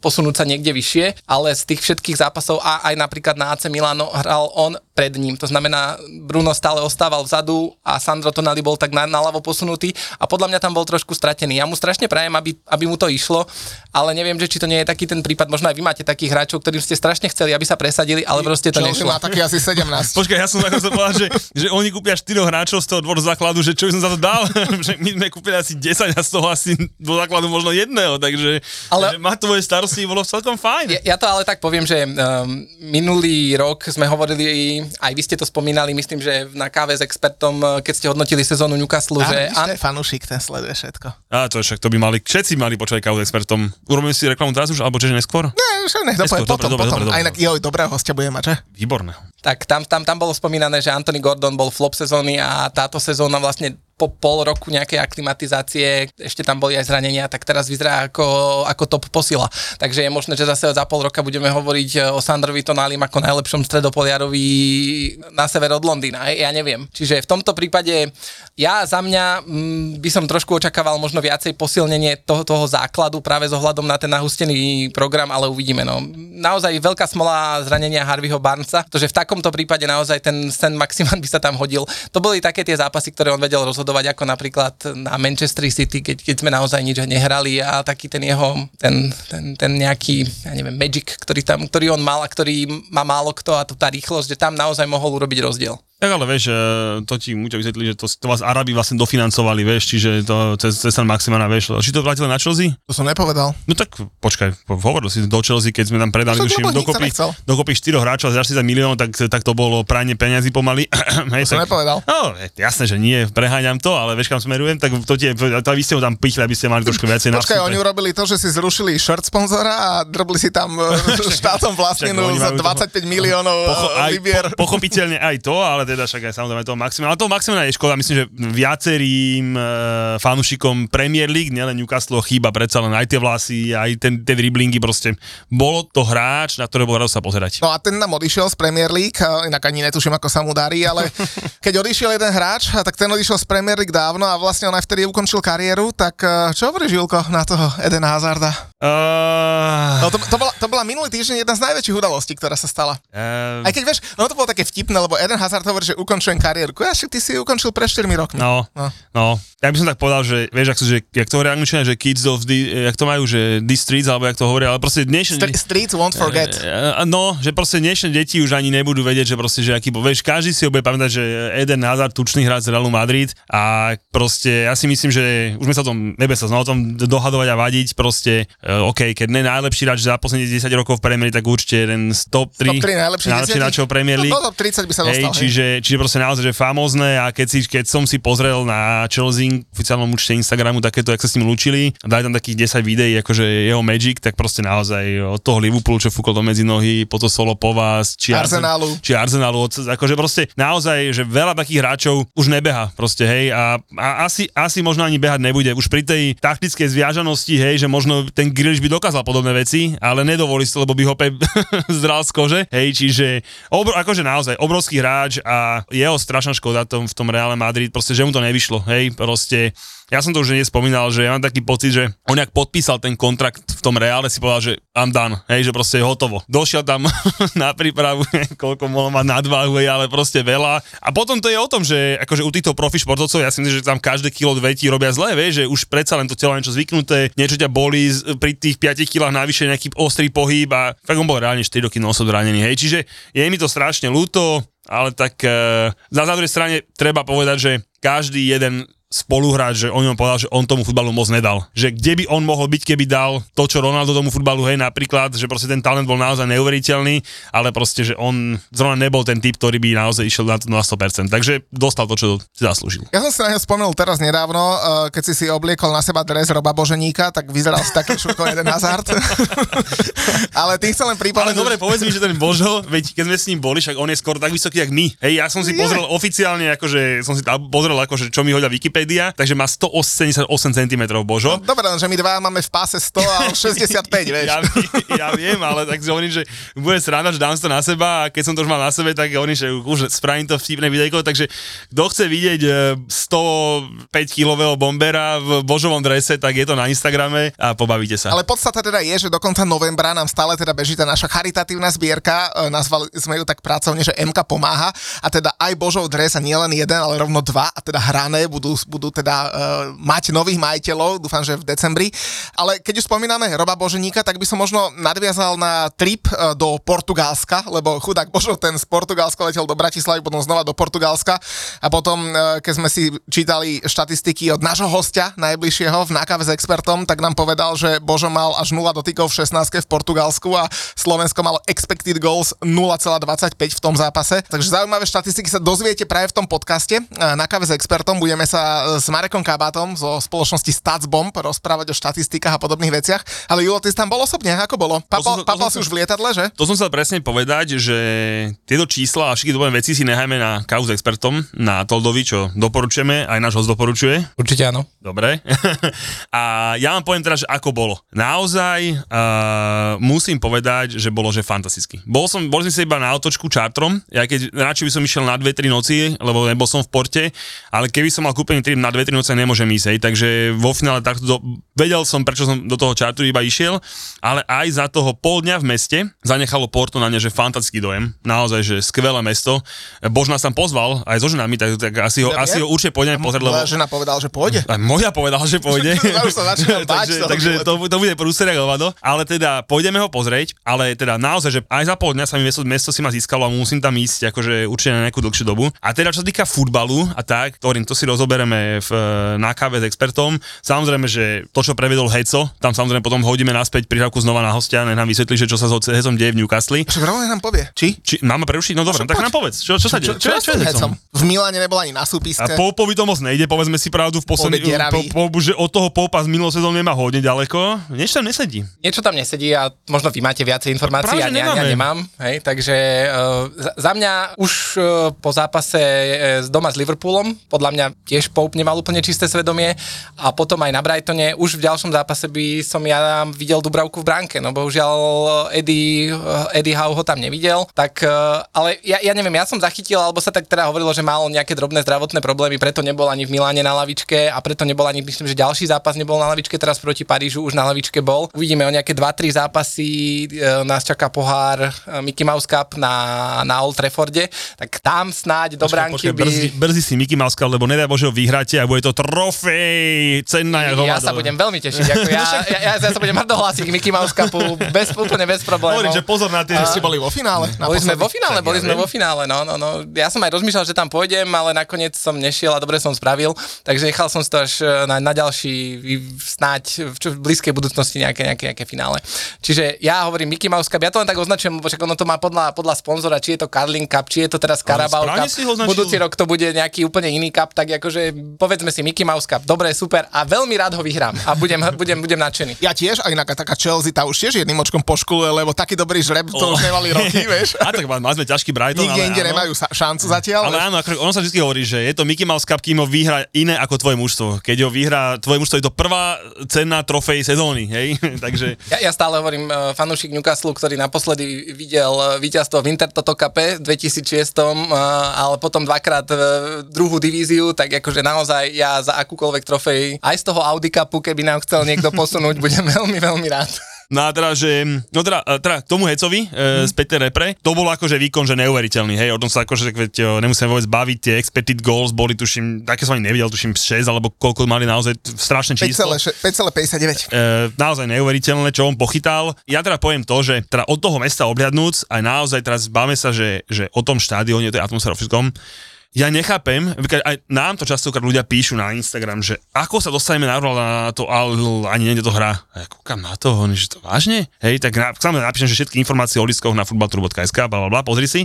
posunúť sa niekde vyššie, ale z tých všetkých zápasov a aj napríklad na AC Milano hral on pred ním, to znamená Bruno stále ostával vzadu a Sandro Tonali bol tak naľavo posunutý a podľa mňa tam bol trošku stratený. Ja mu strašne prajem, aby mu to išlo, ale neviem, že či to nie je taký ten prípad. Možno aj vy máte takých hráčov, ktorým ste strašne chceli, aby sa presadili, ale proste to nešlo. Má taký asi 17. Počkaj, ja som tak chcel povedať, že oni kúpia 4 hráčov z toho dvoru základu, že čo by som za to dal, že my sme kúpili asi 10 a z toho asi do základu možno jedného, takže má tvoje starosti, bolo celkom fajn. Ja to ale tak poviem, že minulý rok sme hovorili, aj vy ste to spomínali, myslím, že na káve s expertom, keď ste hodnotili sezónu Newcastle, že fanúšik ten sleduje všetko. A to však to by mali, všetci mali počkať kávu s expertom. Urobíme si reklamu teraz už, alebo čiže neskôr? Nie, už nech dopovie, potom. Aj inak joj, dobrého hostia budeme mať, že? Výborné. Tak tam bolo spomínané, že Anthony Gordon bol flop sezóny a táto sezóna vlastne po pol roku nejakej aklimatizácie, ešte tam boli aj zranenia, tak teraz vyzerá ako top posila. Takže je možné, že zase za pol roka budeme hovoriť o Sandrovi Tonalim ako najlepšom stredopoliarovi na sever od Londýna. Ja neviem. Čiže v tomto prípade ja za mňa by som trošku očakával možno viacej posilnenie toho základu práve s ohľadom na ten nahustený program, ale uvidíme. No. Naozaj veľká smola zranenia Harveyho Barnesa, pretože v takomto prípade naozaj ten Maximán by sa tam hodil. To boli také tie zápasy, ktoré on vedel rozhodovať, ako napríklad na Manchester City, keď sme naozaj nič nehrali a taký ten jeho, ten nejaký, ja neviem, magic, ktorý on mal a ktorý má málo kto, a tá rýchlosť, že tam naozaj mohol urobiť rozdiel. Tak ale vieš, to ti Muťo vysvetlili, že to vás Arabi vlastne dofinancovali, vieš, čiže to cez San Maximana, vieš, či to vrátili na Chelsea? To som nepovedal. No tak počkaj, hovoril si do Chelsea, keď sme tam predali už dokopy 4 hráčov za 40 miliónov, tak to bolo pranie peňazí pomaly. Hej, som nepovedal. No, jasné, že nie, preháňam to, ale vieš, kam smerujem, tak to tie, vy ste ho tam pichli, aby ste mali trošku viacej na vstupe. Počkaj, oni urobili to, že si zrušili shirt sponzora a drobli si tam štátom vlastninu za 25 miliónov libier. Pochopiteľne aj to, ale teda však aj samozrejme toho Maximana. Ale toho Maximana je škoda, myslím, že viacerým fanúšikom Premier League, nielen Newcastle, chýba predsa len aj tie vlasy, aj tie driblingy, proste. Bolo to hráč, na ktorého bol rád sa pozerať. No a ten nám odišiel z Premier League, inak ani netuším, ako sa mu darí, ale keď odišiel jeden hráč, tak ten odišiel z Premier League dávno a vlastne on aj vtedy ukončil kariéru, tak čo hovoríš, Julko, na toho Edena Hazarda? No to bola minulý týždeň jedna z najväčších udalostí, ktorá sa stala. Aj keď vieš, no to bolo také vtipné, lebo Eden Hazard hovorí, že ukončujem kariérku. Ja však ty si ju ukončil pred 4 rokmi. No. Ja by som tak povedal, že vieš, jak to hovoria angličania, že kids of the, jak to majú, že these streets, alebo jak to hovoria, ale proste dnešné... Streets won't forget. No, že proste dnešné deti už ani nebudú vedieť, že proste, že aký... Vieš, každý si ho bude pamätať, že Eden Hazard, tučný hráč z Realu Madrid, a proste ja si myslím, že už sme sa o tom dohadovať a vadiť, proste OK, keď nie najlepší hráč za posledných 10 rokov v Premier League, tak určite jeden z top 3 najlepších hráčov Premier League. No, top 30 by sa dostal. Hej, čiže proste naozaj, že famózne, a keď som si pozrel na Chelsea oficiálnom účte Instagramu takéto, jak sa s ním lúčili, a dali tam takých 10 videí, akože jeho magic, tak proste naozaj od toho Liverpoolu, čo fúkol do medzi nohy, po to solo po vás, či Arsenalu, akože proste naozaj, že veľa takých hráčov už nebeha, proste, hej, a asi možno ani behať nebude. Už pri tej taktickej zviažanosti, hej, že možno ten Griliš by dokázal podobné veci, ale nedovolí si to, lebo by ho zdral z kože. Hej, čiže akože naozaj obrovský hráč a jeho strašná škoda v tom Reále Madrid, proste, že mu to nevyšlo. Hej, proste, ja som to už nespomínal, že ja mám taký pocit, že on nejak podpísal ten kontrakt v tom Reále, si povedal, že I'm done, hej, že proste je hotovo. Došiel tam na prípravu, koľko mohol mať nadváhu, ale proste veľa. A potom to je o tom, že akože u týchto profi športovcov, ja si myslím, že tam každé kilo dve ti robia zle, vieš, že už predsa len to telo niečo zvyknuté, niečo ťa bolí, pri tých 5 kilách navyše nejaký ostrý pohyb, a fakt on bol reálne 4 roky nosov zranený, hej, čiže je mi to strašne ľúto, ale tak na druhej strane treba povedať, že každý jeden spoluhráč, že on ňom povedal, že on tomu futbalu moc nedal. Že kde by on mohol byť, keby dal to, čo Ronaldo tomu futbalu, hej, napríklad, že proste ten talent bol naozaj neuveriteľný, ale proste, že on zrovna nebol ten typ, ktorý by naozaj išiel na 100%. Takže dostal to, čo si zaslúžil. Ja som si na ňa spomenul teraz nedávno, keď si obliekol na seba dres Roba Boženíka, tak vyzeral si taký šutko jeden hazard. Ale ty chcel len prípadne... Ale dobre, povedz mi, že ten Božo, veď keď sme s ním boli, však on je skoro tak vysoký, jak my. Hej, ja som si pozrel oficiálne, akože som si pozrel, akože čo mi hodia Wikipedia, takže má 188 cm, Božo. No, dobre, že my dva máme v páse 100 a 65, vieš. Ja viem, ale tak si hovorím, že bude sranda, že dám to na seba a keď som to už mal na sebe, tak hovorím, že už spravím to vtipné videjko, takže kto chce vidieť 105-kilového bombera v Božovom drese, tak je to na Instagrame a pobavíte sa. Ale podstata teda je, že do konca novembra nám stále teda beží tá naša charitatívna zbierka, nazvali sme ju tak pracovne, že MK pomáha a teda aj Božov dres a nie len jeden, ale rovno dva a teda hrané budú teda mať nových majiteľov, dúfam, že v decembri. Ale keď už spomíname Roba Boženíka, tak by som možno nadviazal na trip do Portugalska, lebo chudák Božo ten z Portugalska letel do Bratislavy, potom znova do Portugalska a potom, keď sme si čítali štatistiky od nášho hostia najbližšieho v Nakave s expertom, tak nám povedal, že Božo mal až 0 dotykov v 16 v Portugalsku a Slovensko malo expected goals 0,25 v tom zápase. Takže zaujímavé štatistiky sa dozviete práve v tom podcaste Nakave s expertom. Budeme sa s Marekom Kabátom zo spoločnosti Statsbomb rozprávať o štatistikách a podobných veciach. Ale Julo, ty si tam bol osobne, ako bolo? Papal si už v lietadle, že? To som sa presne povedať, že tieto čísla a všetky dobré veci si nechajme na kauzu s expertom, na Toldovi, čo doporučujeme, aj náš host doporučuje. Určite áno. Dobre. A ja vám poviem teraz, že ako bolo. Naozaj musím povedať, že bolo, že fantasticky. Bol som sa iba na otočku čartrom, ja keď radšej by som išiel na 2-3 noci, lebo nebol som v porte, ale keby som mal kúpený trip na 2-3 noce, nemôžem ísť, takže vo finále takto vedel som, prečo som do toho čartu iba išiel, ale aj za toho pol dňa v meste zanechalo Porto na mňa, že fantastický dojem, naozaj, že skvelé mesto. Bož nás tam pozval, aj so ženami, tak asi ho určite pôjdeme pozrieť, lebo... Moja žena povedala, že pôjde. Aj moja povedala, že pôjde. Takže to bude prúseriak hovado, ale teda pôjdeme ho pozrieť, ale teda naozaj, že aj za pol dňa sa mi mesto si ma získalo a musím tam ísť, akože určite na nejakú dlhšiu dobu. A teda čo sa týka futbalu a tak, to si rozoberieme na káve s expertom. Samozrejme, že to, čo prevedol Heco, tam samozrejme potom hodíme naspäť prihrávku znova na hostia, nech nám vysvetlí, že čo sa s Hecom deje v Newcastle. Čo nám povie? Či? Máme prerušiť? No dobre, tak nám povedz. Čo sa deje? Čo je s Hecom? V Miláne nebol ani na súpiske. A Poupovi to moc nejde, povedzme si pravdu, v poslednej že od toho Poupa z minulého sezóny nemá hodne ďaleko. Niečo tam nesedí. A možno vy máte viac informácií, ja nemám, hej? Takže za mňa už po zápase doma s Liverpoolom podľa mňa tiež Pope nemal úplne čisté svedomie a potom aj na Brightone, už v ďalšom zápase by som ja videl Dubravku v bránke, no bohužiaľ Eddie Howe ho tam nevidel, tak ale ja neviem, ja som zachytil, alebo sa tak teda hovorilo, že mal nejaké drobné zdravotné problémy, preto nebol ani v Miláne na lavičke a preto nebol ani, myslím, že ďalší zápas nebol na lavičke, teraz proti Parížu už na lavičke bol. Uvidíme o nejaké 2-3 zápasy, nás čaká pohár Mickey Mouse Cup na Old Trafforde, tak tam snáď do bránky by... Brzy si Mickey Mouse Cup, lebo nedaj Bože ho vyhráte a bude to trofej cenná. Ja sa budem veľmi tešiť, ako ja sa budem hrdohlásiť k Mickey Mouse Cupu úplne bez problémov. Hovorím, že pozor na tie, že ste boli vo finále. Boli sme vo finále, no. Ja som aj rozmýšľal, že tam pôjdem, ale nakoniec som nešiel a dobre som spravil, takže nechal som to až na ďalší snáď v blízkej budúcnosti nejaké finále. Čiže ja hovorím Mickey Mouse Cup, ja to len tak označujem, lebo ono to má podľa sponzora, či je to Carling Cup, či je to teraz Carabao Cup. Budúci rok to bude nejaký úplne iný cup, tak akože povedzme si Mickey Mouse Cup, dobre, super a veľmi rád ho vyhrám a budem nadšený. Ja tiež, a inak taká Chelsea, tá už tiež jedným očkom poškuluje, lebo taký dobrý žreb to už nemali roky, vieš. A tak máme ťažký Brighton, nikde inde nemajú šancu zatiaľ. Ale áno, ono sa vždy hovorí, že je to Mickey Mouse Cup, kým ho vyhrá iné ako tvoje mužstvo. Keď ho vyhrá tvoje mužstvo, je to prvá cenná trofej sezóny, hej? Takže ja stále hovorím fanúšik Newcastle, ktorý naposledy videl víťazstvo v Intertoto Cupe 2006, ale potom dvakrát druhú divíziu, tak akože naozaj ja za akúkoľvek trofej aj z toho Audi Cupu, keby nám chcel niekto posunúť, budem veľmi, veľmi rád. No a teda, že, no teda k tomu Hecovi z Peter Repre, to bolo akože výkon, že neuveriteľný, hej, o tom sa akože, nemusíme vôbec baviť, tie expected goals boli, tuším, také som ani nevidel, tuším 6, alebo koľko mali naozaj strašné číslo. 5,59. Naozaj neuveriteľné, čo on pochytal. Ja teda poviem to, že teda od toho mesta obhľadnúc, aj naozaj teraz báme sa, že o tom štádióne, o tej atmosfére, o všetkom, ja nechápem, aj nám to častokrát ľudia píšu na Instagram, že ako sa dostaneme na to, ale ani nejde to hra. A ja kúkam na to, že to vážne? Hej, tak samozrejme napíšem, že všetky informácie o lístkoch na futbaltru.sk, blablabla, pozri si.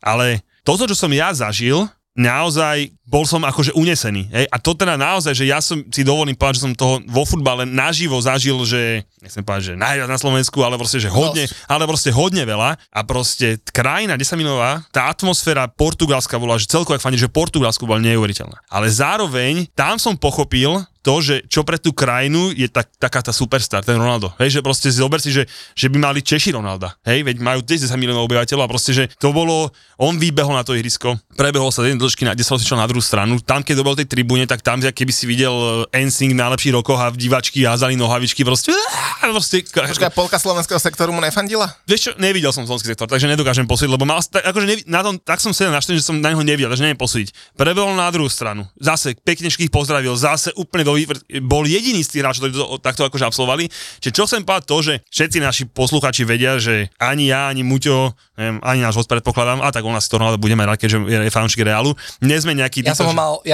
Ale toto, čo som ja zažil, naozaj bol som akože unesený. Hej? A to teda naozaj, že ja som si dovolím povedať, že som toho vo futbale naživo zažil, že nechcem povedať, že najviac na Slovensku, ale proste, že hodne, ale proste hodne veľa. A proste krajina 10-minútová, tá atmosféra portugalská bola, že celkovo ak fani, že Portugalsku bola neuveriteľná. Ale zároveň tam som pochopil to, že čo pre tú krajinu je taká tá superstar, ten Ronaldo. Hej, že proste zober si, že by mali Češi Ronalda. Hej, veď majú 10 miliónov obyvateľov a proste, že to bolo, on vybehol na to ihrisko, prebehol sa z jednej dĺžky na 10 na druhú stranu, tam keď dobol tej tribúne, tak tam, keby si videl Ensing najlepší rokoch a diváčky jazali nohavičky, proste... Počkaj, polka slovenského sektoru mu nefandila? Vieš čo, nevidel som slovenský sektor, takže nedokážem posúdiť, lebo mal, tak, akože na tom, tak som sedel na šten, že som na neho nevidel, takže neviem posúdiť. Prebehol na druhú stranu, zase peknečkých pozdravil, zase úplne bol jediný z tých hráčov, ktorí to takto akože absolvovali. Čiže čo sem povedať to, že všetci naši poslucháči vedia, že ani ja, ani Muťo, neviem, ani náš host predpokladám, a tak on asi to Ronaldo budeme rád, keďže je fanúšik Reálu. Nie sme nejaký ja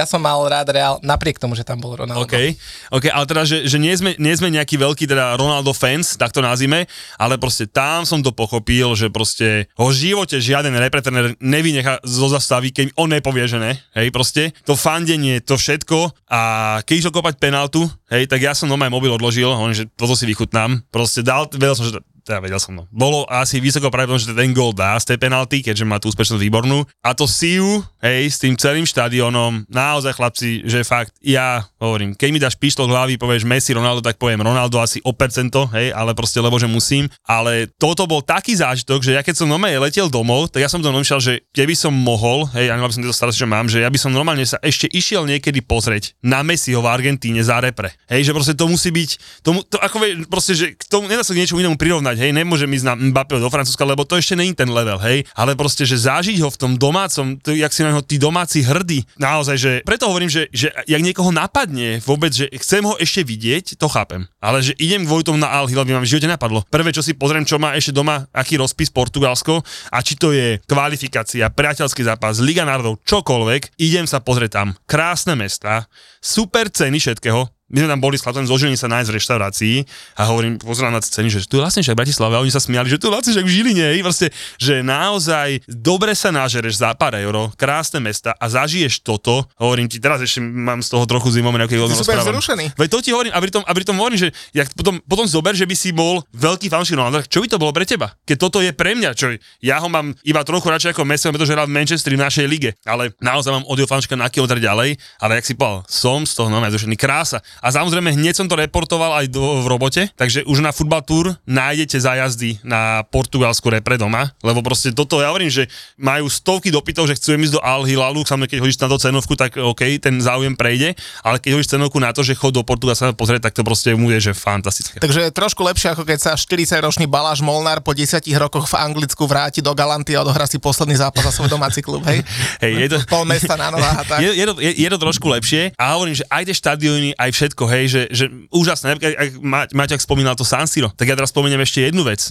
som mal rád Reál napriek tomu, že tam bol Ronaldo. OK, ale teda že nie sme nejaký veľký teda Ronaldo fans, tak to nazvime, ale proste tam som to pochopil, že proste ho v živote žiaden repretréner nevynecha zo zastavy, keď on nepovie, že ne. Hej, proste to fandenie, to všetko a keď išiel kopať penáltu, hej, tak ja som normálne mobil odložil, on že toto si vychutnám. Proste vedel som, že teda vedel som, no. Bolo asi vysoko pravdepodobné, že ten gól dá z tej penalty, keďže má tú úspešnosť výbornú. A to Siu, hej, s tým celým štadiónom, naozaj chlapci, že fakt, ja hovorím, keď mi dáš pištol do hlavy, povieš Messi, Ronaldo, tak poviem Ronaldo asi o percento, hej, ale proste lebo, že musím. Ale toto bol taký zážitok, že ja keď som normálne letel domov, tak ja som to domýšľal, že keby som mohol, hej, ani by som tieto starosti, že mám, že ja by som normálne sa ešte išiel niekedy pozrieť na Messiho v Argentíne za repre. Hej, že proste to musí byť, to ako proste, že k tomu nedá sa k niečomu inému prirovnať. Hej, nemôžem ísť na Mbappého do Francúzska, lebo to ešte není ten level, hej, ale proste, že zažiť ho v tom domácom, to, jak si na neho tí domáci hrdí, naozaj, že preto hovorím, že jak niekoho napadne vôbec, že chcem ho ešte vidieť, to chápem, ale že idem kvôli tomu na Al Hilal, mám v živote napadlo. Prvé, čo si pozriem, čo má ešte doma, aký rozpis Portugalsko a či to je kvalifikácia, priateľský zápas, Liga národov, čokoľvek, idem sa pozrieť tam. Krásne mestá, super ceny všetkého. My sme tam boli s chlapcami, zložili sa nájsť v reštaurácii a hovorím, pozerám na ceny, že tu je lacnejšie v Bratislave a oni sa smiali, že tu je lacnejšie v Žiline, vlastne, že naozaj dobre sa nážereš za pár euro, krásne mesta a zažiješ toto, hovorím ti, teraz ešte mám z toho trochu zimomenia, keď odnosť správam. Veď to ti hovorím a pri tom hovorím, že jak potom zober, že by si bol veľký fanúšik Ronaldo, čo by to bolo pre teba? Keď toto je pre mňa, čo ja ho mám iba trochu radšej ako Messi, pretože hral v Manchesteri v našej lige, ale naozaj mám odjel fanúšika na kilometr ďalej, ale jak si povedal, som z toho normálne zrušený, krása. A samozrejme, hneď som to reportoval aj v robote, takže už na Football Tour nájdete zájazdy na portugalskú repre doma, lebo proste toto, ja hovorím, že majú stovky dopytov, že chcú ísť do Al Hilalu, samozrejme, keď hodíš na to cenovku, tak OK, ten záujem prejde, ale keď hodíš cenovku na to, že chod do Portugalska pozrieť, tak to proste mu je, že fantastické. Takže trošku lepšie, ako keď sa 40-ročný Baláš Molnár po 10 rokoch v Anglicku vráti do Galanty a odohrá si posledný zápas za svoj domáci klub, hej? Hej, je to pol mesta na nohách, tak. Je to trošku lepšie. A hovorím, že aj tie štadióny, aj všetko, hej, že úžasné, ak Maťak spomínal to San Siro, tak ja teraz spomeniem ešte jednu vec,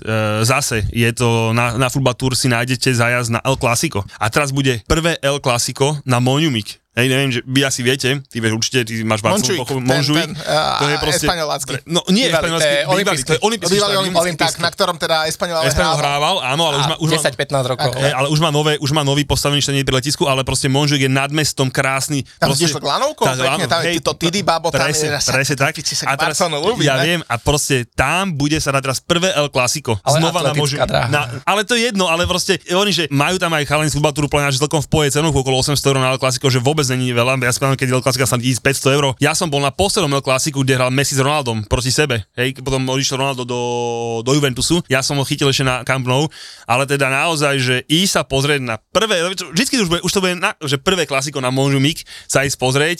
zase je to na Football Tour si nájdete zájazd na El Clasico a teraz bude prvé El Clasico na Montjuïc. Hej, neviem, že vy asi viete, ty vieš určite, ty máš Barcelonu, Montjuïc, to je proste... Espaňolácky. No, nie espaňolácky, bývalý, na ktorom teda Espaňol hrával, áno, ale už má 10-15 rokov. Okay. Ale už má nový postavený štadión pri letisku, ale proste Montjuïc je nad mestom krásny. Tam proste, ideš to lanovkou, pekne, tam je to Tidy Babo, tam je... Presne tak, a teraz ja viem, a proste tam bude sa na teraz prvé El Clasico. Znova na Montjuïc. Ale to je jedno, ale proste, oni, že majú tam aj chalani z futbaltúru plná, že celkom v poje cenu okolo 800 € na El Clasico, že vôbec není veľa. Ja spomínam, keď El Clasico sa 1500 €. Ja som bol na poslednom El Clasicu, kde hral Messi s Ronaldom proti sebe. Hej, potom odišiel Ronaldo do Juventusu. Ja som ho chytil ešte na Camp Nou, ale teda naozaj, že ísť sa pozrieť na prvé, vždycky to bude prvé Clasico na Montjuïc sa ísť pozrieť,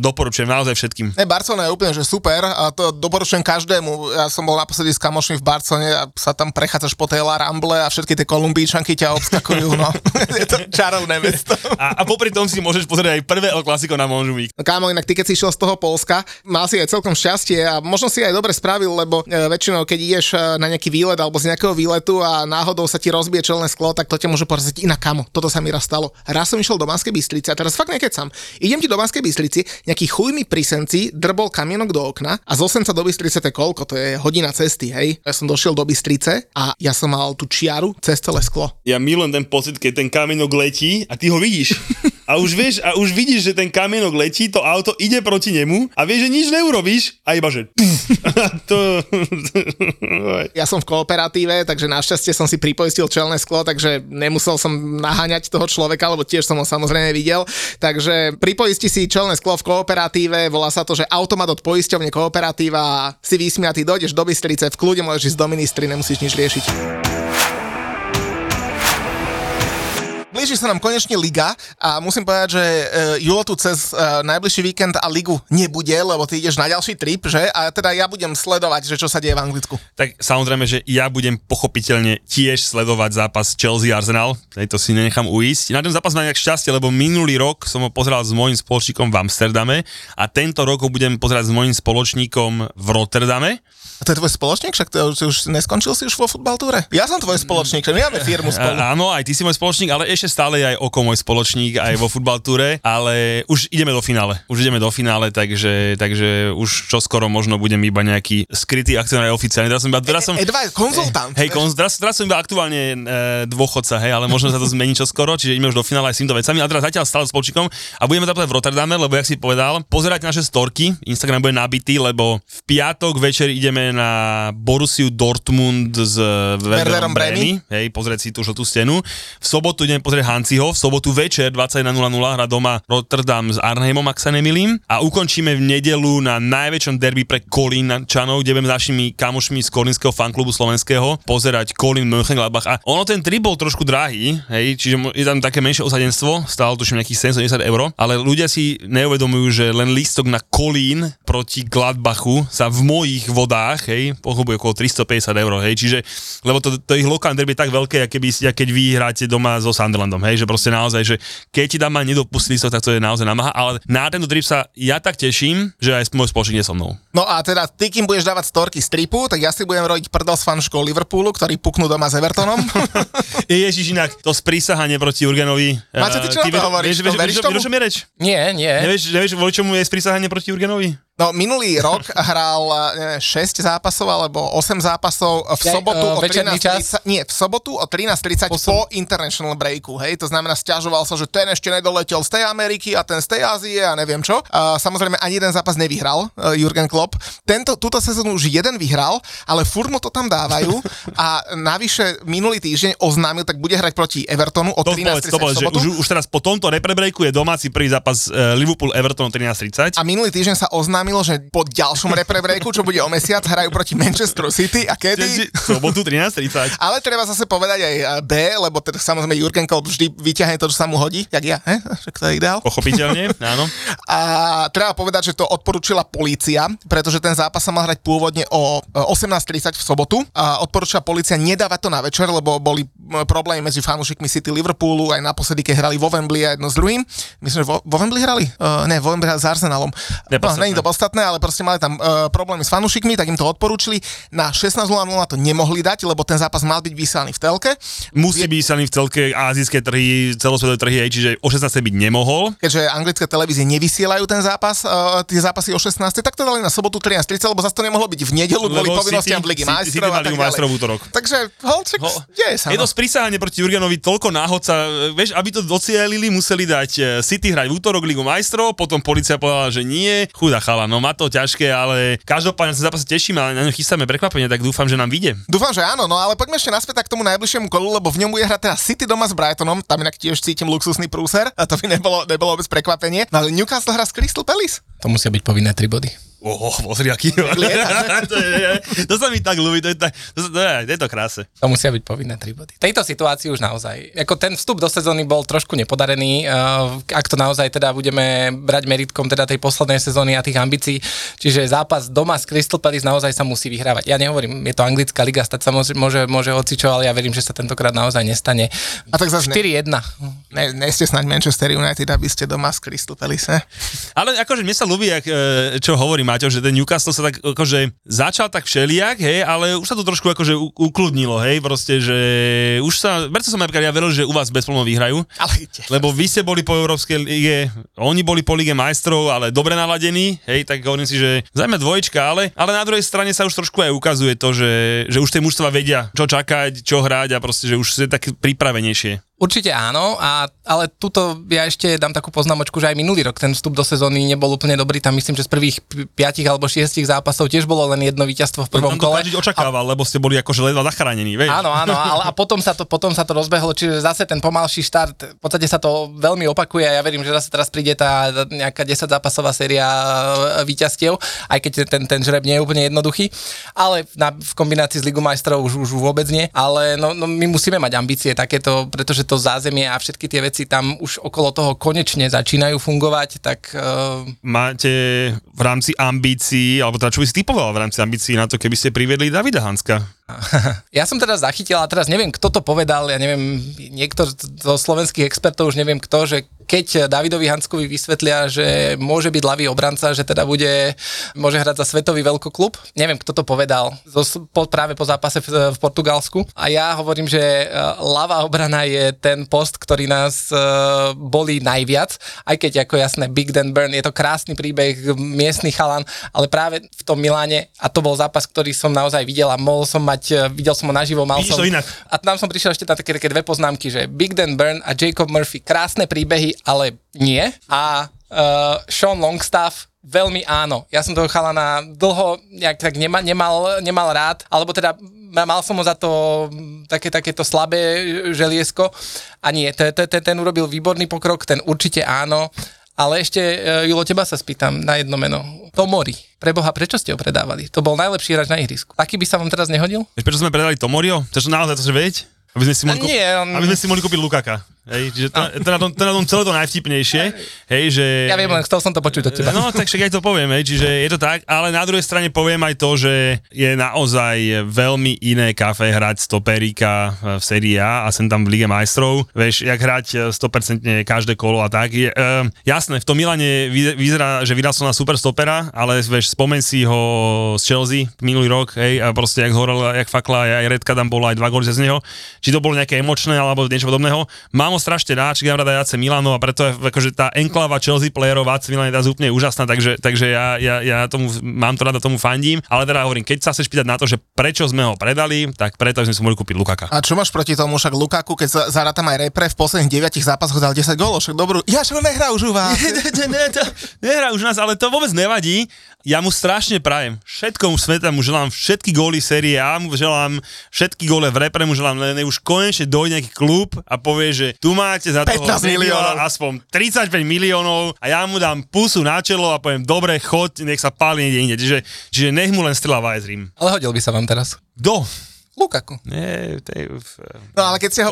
doporučujem naozaj všetkým. Barcelona je úplne že super a to doporučujem každému. Ja som bol naposledy s kamošmi v Barcelone a sa tam prechádzaš po tej La Ramble a všetky tie Kolumbíčanky ťa obskakujú, no. Je to čarovné mesto. A popri tom si môžeš pozrieť aj prvé El Clasico na Montjuïc. Kámo, inak ty keď si išiel z toho Polska, mal si aj celkom šťastie a možno si aj dobre spravil, lebo väčšinou keď ideš na nejaký výlet alebo z nejakého výletu a náhodou sa ti rozbije čelné sklo, tak to ťa môže poraziť inak, kámo. Toto sa mi raz stalo. Raz som išiel do Banskej Bystrice a teraz fakt nekecam. Idem ti do Banskej Bystrici, nejaký chuj mi pri Senci drbol kamienok do okna a z Senca do Bystrice to je koľko? To je hodina cesty, hej. Ja som došiel do Bystrice a ja som mal tú čiaru cez celé sklo. Ja milujem ten pocit, keď ten kamienok letí a ty ho vidíš. A už vieš, že ten kamienok letí, to auto ide proti nemu a vieš, že nič neurobíš a iba že Ja som v kooperatíve, takže našťastie som si pripoistil čelné sklo, takže nemusel som naháňať toho človeka, lebo tiež som ho samozrejme videl. Takže pripoisti si čelné sklo v kooperatíve, volá sa to, že automat od poisťovne Kooperatíva a si vysmiatý, dojdeš do Bystrice, v kľude môžeš ísť do Ministry, nemusíš nič riešiť. Blíži sa nám konečne liga a musím povedať, že Julo tu cez najbližší víkend a ligu nebude, lebo ty ideš na ďalší trip, že? A teda ja budem sledovať, že čo sa deje v Anglicku. Tak samozrejme, že ja budem pochopiteľne tiež sledovať zápas Chelsea-Arsenal, to si nenechám uísť. Na ten zápas mám nejak šťastie, lebo minulý rok som ho pozeral s môjim spoločníkom v Amsterdame a tento rok ho budem pozerať s môjim spoločníkom v Rotterdame. A to je tvoj spoločník? Však to už neskončil si už vo futbaltúre? Ja som tvoj spoločník, že my máme firmu spolu. Áno, aj ty si môj spoločník, ale ešte stále aj oko môj spoločník aj vo futbaltúre, ale už ideme do finále. Takže už čoskoro možno budem iba nejaký skrytý akcionár oficiálny. Konzultant. Hej, teraz som iba aktuálne dôchodca, hej, ale možno sa to zmení čoskoro, čiže ideme už do finále aj s týmto vecami. A teraz zatiaľ stále spoločníkom a budeme zapať v Rotterdame, lebo jak si povedal, pozerať naše storky, Instagram bude nabitý, lebo v piatok večer ideme na Borussiu Dortmund s Werderom Bremy, hej, pozrieť si tú žltú stenu. V sobotu idem pozrieť Hansiho, v sobotu večer 21:00 hra doma Rotterdam s Arnhemom, ak sa nemýlim. A ukončíme v nedeľu na najväčšom derby pre Kolínčanov, kde budeme s našimi kamošmi z kolínskeho fanklubu slovenského pozerať Kolín Mönchengladbach. A ono ten trip bol trošku drahý, hej, čiže je tam také menšie osadenstvo, stálo tuším nejakých 790 €, ale ľudia si neuvedomujú, že len lístok na Kolín proti Gladbachu sa v mojich vodách, hej, pohľubuje okolo 350 €, hej, čiže, lebo to ich lokálne derby je tak veľké, keď vy hráte doma so Sunderlandom, hej, že proste naozaj, že keď ti tam nedopustili so, tak to je naozaj namaha, ale na tento trip sa ja tak teším, že aj môj spoločník je so mnou. No a teda, ty kým budeš dávať storky z tripu, tak ja si budem robiť prdel s fanškou Liverpoolu, ktorý puknú doma s Evertonom. Ježiš, inak, to sprísahanie proti Jurgenovi. Máte ty čo na to hovoríš? Veríš tomu? Nie. Nevieš, voľ čomu je sprísahanie proti Jurgenovi? No, minulý rok hral 6 zápasov alebo 8 zápasov v sobotu o 13:30. Nie, v sobotu o 13:30 po international breaku, hej? To znamená, sťažoval sa, že ten ešte nedoletel z tej Ameriky a ten z tej Ázie a neviem čo. Samozrejme, ani jeden zápas nevyhral Jurgen Klopp. Túto sezónu už jeden vyhral, ale furt mu to tam dávajú a navyše minulý týždeň oznámil, tak bude hrať proti Evertonu o 13:30 v sobotu. Už teraz po tomto reprebreaku je domáci prvý zápas Liverpool-Everton o 13:30. A minulý týždeň sa oznámilo, že po ďalšom reprebreaku, čo bude o mesiac, hrajú proti Manchesteru City a kedy? Sobotu 13:30. Ale treba zase povedať aj B, lebo teda samozrejme Jurgen Klopp vždy vyťahne to, čo sa mu hodí, jak ja, he? Však to je ideál. Pochopiteľne, áno. A treba povedať, že to odporúčila polícia, pretože ten zápas sa mal hrať pôvodne o 18:30 v sobotu a odporúčila polícia nedávať to na večer, lebo boli problémy medzi fanúšikmi City Liverpoolu, aj naposledy, keď hrali vo Wembley a jedno s druhým. Myslím, že vo Wembley hrali? Ne, vo Wembley hrali s Arsenalom. Ostatné, ale proste mali tam problémy s fanúšikmi, tak im to odporúčili. Na 16:00 to nemohli dať, lebo ten zápas mal byť vysielaný v telke. Musí byť vysielaný v telke, azijské trhy, celosvetové trhy, aj, čiže o 16:00 byť nemohol. Keďže anglické televízie nevysielajú ten zápas, tie zápasy o 16:00, tak to dali na sobotu 13:30, lebo zase to nemohlo byť v nedeľu kvôli povinnostiam v Lige majstrov a tak ďalej. Takže holček, deje sa. Je to sprísahanie proti Jurgenovi toľko náhod sa, vieš, aby to docielili, museli dať City hrať v útorok Ligu majstrov, potom polícia povedala, že nie, chudá chala. No má to ťažké, ale každopádne sa zápas teším a na ňu chystáme prekvapenie, tak dúfam, že nám vyjde. Dúfam, že áno, no ale poďme ešte naspäť k tomu najbližšiemu kolu, lebo v ňom bude hrať teraz City doma s Brightonom, tam inak tiež cítim luxusný prúser, a to by nebolo vôbec prekvapenie. No ale Newcastle hrá s Crystal Palace. To musia byť povinné 3 body. Oho, pozri, aký... To sa mi tak ľúbi, je to krásne. To musia byť povinné 3 body. V tejto situácii už naozaj, ako ten vstup do sezóny bol trošku nepodarený, ak to naozaj teda budeme brať meritkom teda tej poslednej sezóny a tých ambícií, čiže zápas doma s Crystal Palace naozaj sa musí vyhrávať. Ja nehovorím, je to anglická liga, stať sa môže hocičo, ale ja verím, že sa tentokrát naozaj nestane. A tak zase 4-1. Ne ste snáď Manchester United, aby ste doma s Crystal Palace. Ale akože mne sa ľúbi, čo hovorím, že ten Newcastle sa tak akože začal tak všeliak, hej, ale už sa to trošku akože ukludnilo, hej, proste, že už sa, preto som napríklad ja veril, že u vás bez problémov vyhrajú, lebo vy ste boli po Európskej lige, oni boli po Lige majstrov, ale dobre naladení, hej, tak hovorím si, že zajme dvojčka, ale na druhej strane sa už trošku aj ukazuje to, že už tie mužstva vedia, čo čakať, čo hrať a proste, že už je tak pripravenejšie. Určite áno, ale tuto ja ešte dám takú poznámočku, že aj minulý rok ten vstup do sezóny nebol úplne dobrý, tam myslím, že z prvých 5 alebo 6 zápasov tiež bolo len jedno víťazstvo v prvom kole. Tam to každý očakával, lebo ste boli akože ledva zachránení, vieš. Áno, ale a potom sa to rozbehlo, čiže zase ten pomalší štart, v podstate sa to veľmi opakuje a ja verím, že zase teraz príde tá nejaká 10 zápasová séria víťazstiev, aj keď ten žreb nie je úplne jednoduchý, ale v kombinácii s Ligou majstrov už vôbec nie, ale no my musíme mať ambície takéto, pretože to zázemie a všetky tie veci tam už okolo toho konečne začínajú fungovať, tak... Máte v rámci ambícií, alebo teda čo by si typoval v rámci ambícií na to, keby ste priviedli Davida Hanska? Ja som teda zachytil, a teraz neviem, kto to povedal, ja neviem, niekto zo slovenských expertov, už neviem kto, že keď Davidovi Hanskovi vysvetlia, že môže byť ľavý obranca, že teda môže hrať za svetový veľkoklub, neviem, kto to povedal, práve po zápase v Portugalsku. A ja hovorím, že ľavá obrana je ten post, ktorý nás bolí najviac, aj keď ako jasné Big Dan Burn, je to krásny príbeh, miestny chalan, ale práve v tom Miláne, a to bol zápas, ktorý som naozaj videl a videl som ho naživo, mal som... A tam som prišiel ešte na také dve poznámky, že Big Dan Byrne a Jacob Murphy, krásne príbehy, ale nie. A Sean Longstaff, veľmi áno. Ja som toho chalana dlho tak nemal rád, alebo teda mal som ho za to takéto slabé želiesko. A nie, ten urobil výborný pokrok, ten určite áno. Ale ešte, Julo, teba sa spýtam na jedno meno. Tomori. Preboha, prečo ste ho predávali? To bol najlepší hráč na ihrisku. Taký by sa vám teraz nehodil? Prečo sme predali Tomorio? Chceš to naozaj vedieť? Aby sme si mohli kúpiť Lukaka. Hej, čiže to na tom celé to najvtipnejšie, hej, že... Ja viem, len chcel som to počuť od teba. No, tak však aj to poviem, hej, čiže je to tak, ale na druhej strane poviem aj to, že je naozaj veľmi iné kafe hrať stoperíka v Serie A a sem tam v Lige majstrov, vieš, jak hrať 100% každé kolo a tak. Jasné, v tom Milane vyzerá, že vydal som na super stopera, ale vieš, spomeň si ho z Chelsea minulý rok, hej, a proste jak horel, jak fakla, aj redka tam bola, aj 2 góly z neho. Či to bolo nejaké emočné alebo niečo podobného. Strašne rád, čiže ja vrát aj AC Milanov a preto je akože tá enkláva Chelsea playerov AC Milan je tá úplne úžasná, takže ja tomu, mám to rada, tomu fandím, ale teda hovorím, keď sa chceš pýtať na to, že prečo sme ho predali, tak preto sme si mohli kúpiť Lukaka. A čo máš proti tomu, však Lukaku, keď zarátam aj repre, v posledných 9 zápasoch dal 10 gólov, však dobrú, však nehrá už u vás. Nehrá už u nás, ale to vôbec nevadí, ja mu strašne prajem, všetko mu sveta, mu želám všetky góly série A, mu želám všetky góle v repre, mu želám, už konečne dojde nejaký klub a povie, že tu máte za toho milióna, aspoň 35 miliónov a ja mu dám pusu na čelo a poviem, dobre, choď, nech sa páli niekde inde. Čiže nech mu len strela Vajzrim. Ale hodil by sa vám teraz. Kto? Lukaku. Nie, to je... No ale keď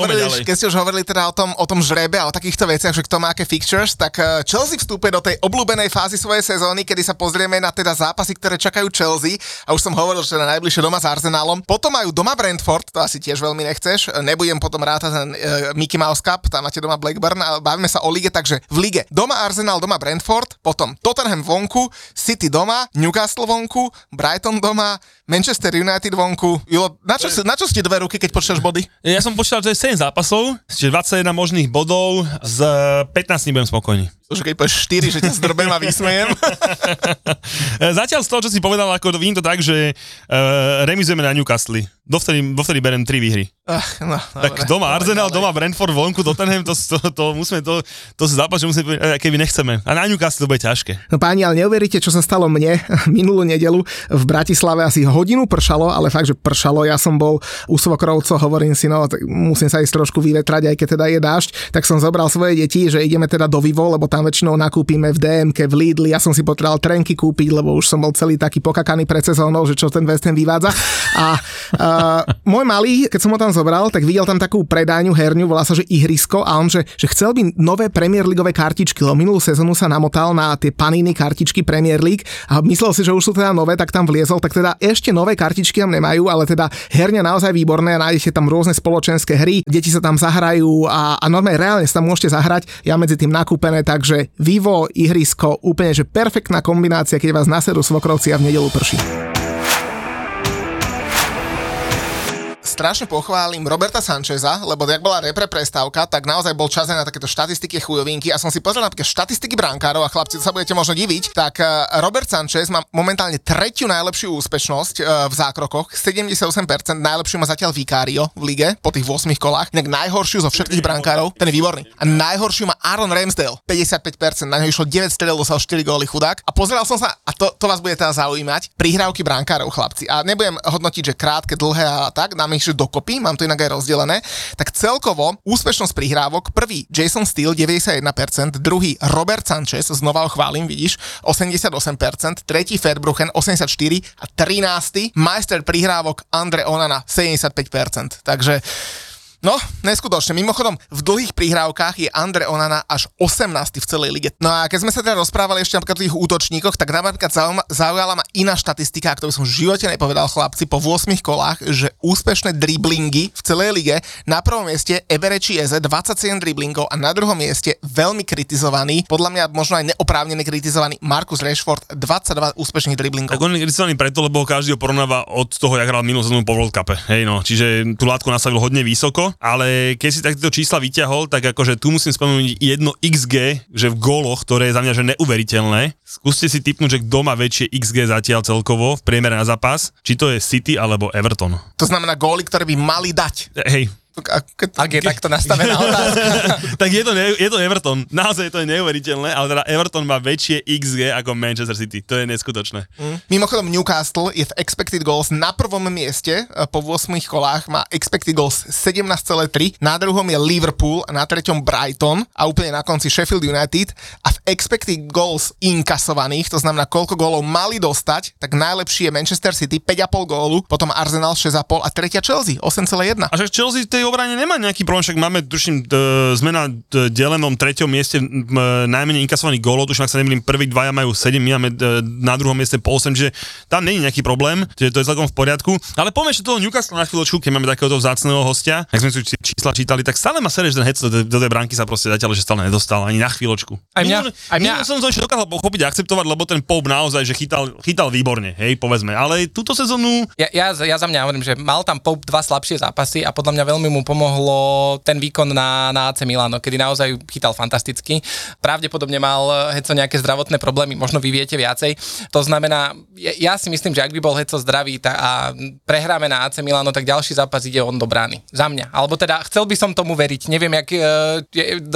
ste už hovorili teda o tom žrebe a o takýchto veciach, že kto má aké fixtures, tak Chelsea vstúpe do tej obľúbenej fázy svojej sezóny, kedy sa pozrieme na teda zápasy, ktoré čakajú Chelsea, a už som hovoril, že na najbližšie doma s Arsenálom, potom majú doma Brentford, to asi tiež veľmi nechceš, nebudem potom rátať ten Mickey Mouse Cup, tam máte doma Blackburn, ale bavíme sa o lige, takže v lige doma Arsenal, doma Brentford, potom Tottenham vonku, City doma, Newcastle vonku, Brighton doma, Manchester United vonku. Julo, na čo ste 2 ruky, keď počítaš body? Ja som počítal, že je 7 zápasov, čiže 21 možných bodov, z 15 nebudem spokojný. Už keď povieš 4, že ťa zdrbem a vysmejem. Zatiaľ z toho, čo si povedal, ako vidím to tak, že remizujeme na Newcastle. Dovtedy berem 3 výhry. Tak dobre, doma Arsenal, doma Brentford, vonku Tottenham, to sú zápas, že musíme povedať, keby nechceme. A na Newcastle to bude ťažké. No páni, ale neuveríte, čo sa stalo mne minulú nedeľu. V Bratislave asi hodinu pršalo, ale fakt, že pršalo. Ja som bol u svokrovcov, hovorím si, no musím sa ísť trošku vyvetrať, aj keď teda je dážď, tak som zobral svoje deti, že ideme teda do Vivo, lebo tam väčšinou nakúpime v DM-ke, v Lidli. Ja som si potreboval trenky kúpiť, lebo už som bol celý taký pokakaný pred sezónou, že čo ten West Ham vyvádza. A môj malý, keď som ho tam zobral, tak videl tam takú predajňu herňu, volá sa, že ihrisko, a on, že chcel by nové Premier Leagueové kartičky, lebo minulú sezónu sa namotal na tie Panini kartičky Premier League a myslel si, že už sú teda nové, tak tam vliezol, tak teda ešte nové kartičky tam nemajú, ale teda herňa naozaj výborné, nájdete tam rôzne spoločenské hry, deti sa tam zahrajú a normálne reálne sa tam môžete zahrať. Ja medzi tým nakúpené, takže Vivo, ihrisko, úplne že perfektná kombinácia, keď vás nasedú svokrovci a v nedeľu prší. Strašne pochválim Roberta Sancheza, lebo jak bola repre prestávka, tak naozaj bol čas aj na takéto štatistiky chujovinky a som si pozrel napríklad štatistiky brankárov a chlapci, to sa budete možno diviť, tak Robert Sanchez má momentálne tretiu najlepšiu úspešnosť v zákrokoch, 78%, najlepšiu má zatiaľ Vicario v lige po tých 8 kolách, inak najhoršiu zo všetkých brankárov, ten je výborný, a najhoršiu má Aaron Ramsdale, 55%, na ňo išlo 9 strel, dostal 4 góly chudák a pozeral som sa, a to vás bude teda zaujímať, prihrávky brankárov chlapci a nebudem hodnotiť, že krátke, dlhé a tak, na že dokopy, mám to inak aj rozdelené, tak celkovo úspešnosť prihrávok prvý Jason Steele 91%, druhý Robert Sanchez, znova ho chválim, vidíš, 88%, tretí Verbruggen 84% a 13. majster prihrávok Andre Onana 75%. Takže no, neskutočne. Mimochodom, v dlhých prihrávkach je Andre Onana až 18. v celej lige. No a keď sme sa teda rozprávali ešte napríklad o tých útočníkoch, tak napríklad zaujala ma iná štatistika, ktorú som v živote nepovedal, chlapci, po 8 kolách, že úspešné driblingy v celej lige, na prvom mieste Eberechi Eze 27 driblingov a na druhom mieste veľmi kritizovaný, podľa mňa možno aj neoprávnene kritizovaný Marcus Rashford 22 úspešných driblingov. Tak on je kritizovaný preto, lebo ho každý ho porovnáva od toho, jak hral minulú sezónu po World Cupe. Hej no, čiže tú látku nastavil hodne vysoko. Ale keď si takto čísla vyťahol, tak akože tu musím spomenúť jedno XG, že v góloch, ktoré je za mňa že neuveriteľné. Skúste si tipnúť, že kto má väčšie XG zatiaľ celkovo v priemere na zápas, či to je City alebo Everton. To znamená góly, ktoré by mali dať. Hej. Ak je takto nastavená otázka. Tak je to Everton. Naozaj to je neuveriteľné, ale teda Everton má väčšie XG ako Manchester City. To je neskutočné. Mimochodom Newcastle je v expected goals na prvom mieste, po 8 kolách má expected goals 17,3, na druhom je Liverpool, na treťom Brighton a úplne na konci Sheffield United a v expected goals inkasovaných, to znamená koľko gólov mali dostať, tak najlepší je Manchester City 5,5 gólu, potom Arsenal 6,5 a tretia Chelsea 8,1. A že Chelsea tej obrane nemá nejaký problém, však máme, tuším, sme na delenom treťom mieste najmenej inkasovaných gólov, tuším, ak sa nemýlim, prvých dvaja majú 7, my máme na druhom mieste po 8, čiže tam není nejaký problém, čiže to je celkom v poriadku. Ale poďme ešte toho Newcastle na chvíľočku, keď máme takéhoto vzácneho hostia, ak sme si čísla čítali, tak stále ma serieš ten hec do tej bránky sa proste zatiaľ, že stále nedostal ani na chvíľočku. Aj mňa som to ešte dokázal pochopiť a akceptovať, lebo ten Pope naozaj, že chytal výborne, hej, povedzme, ale túto sezónu ja za mňa hovorím, že mal tam Pope dva slabšie zápasy a podľa mňa veľmi mu pomohlo ten výkon na AC Milano, kedy naozaj chytal fantasticky. Pravdepodobne mal Heco nejaké zdravotné problémy, možno vy viete viacej. To znamená, ja si myslím, že ak by bol Heco zdravý a prehráme na AC Milano, tak ďalší zápas ide on do brány. Za mňa. Alebo teda chcel by som tomu veriť. Neviem,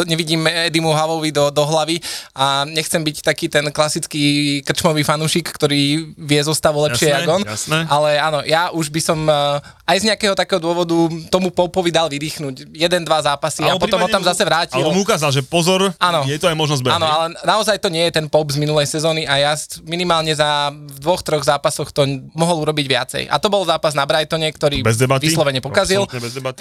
nevidím Edimu Havovi do hlavy a nechcem byť taký ten klasický krčmový fanúšik, ktorý vie zostavu lepšie ako on. Ale áno, ja už by som aj z nejakého takého dôvodu tomu Popovi dal vydýchnuť 1-2 zápasy a potom ho tam zase vrátil. Ale mu ukázal, že pozor, áno, je to aj možnosť behať. Áno, ale naozaj to nie je ten Pope z minulej sezóny a ja minimálne za 2-3 zápasoch to mohol urobiť viacej. A to bol zápas na Brightone, ktorý vyslovene pokazil.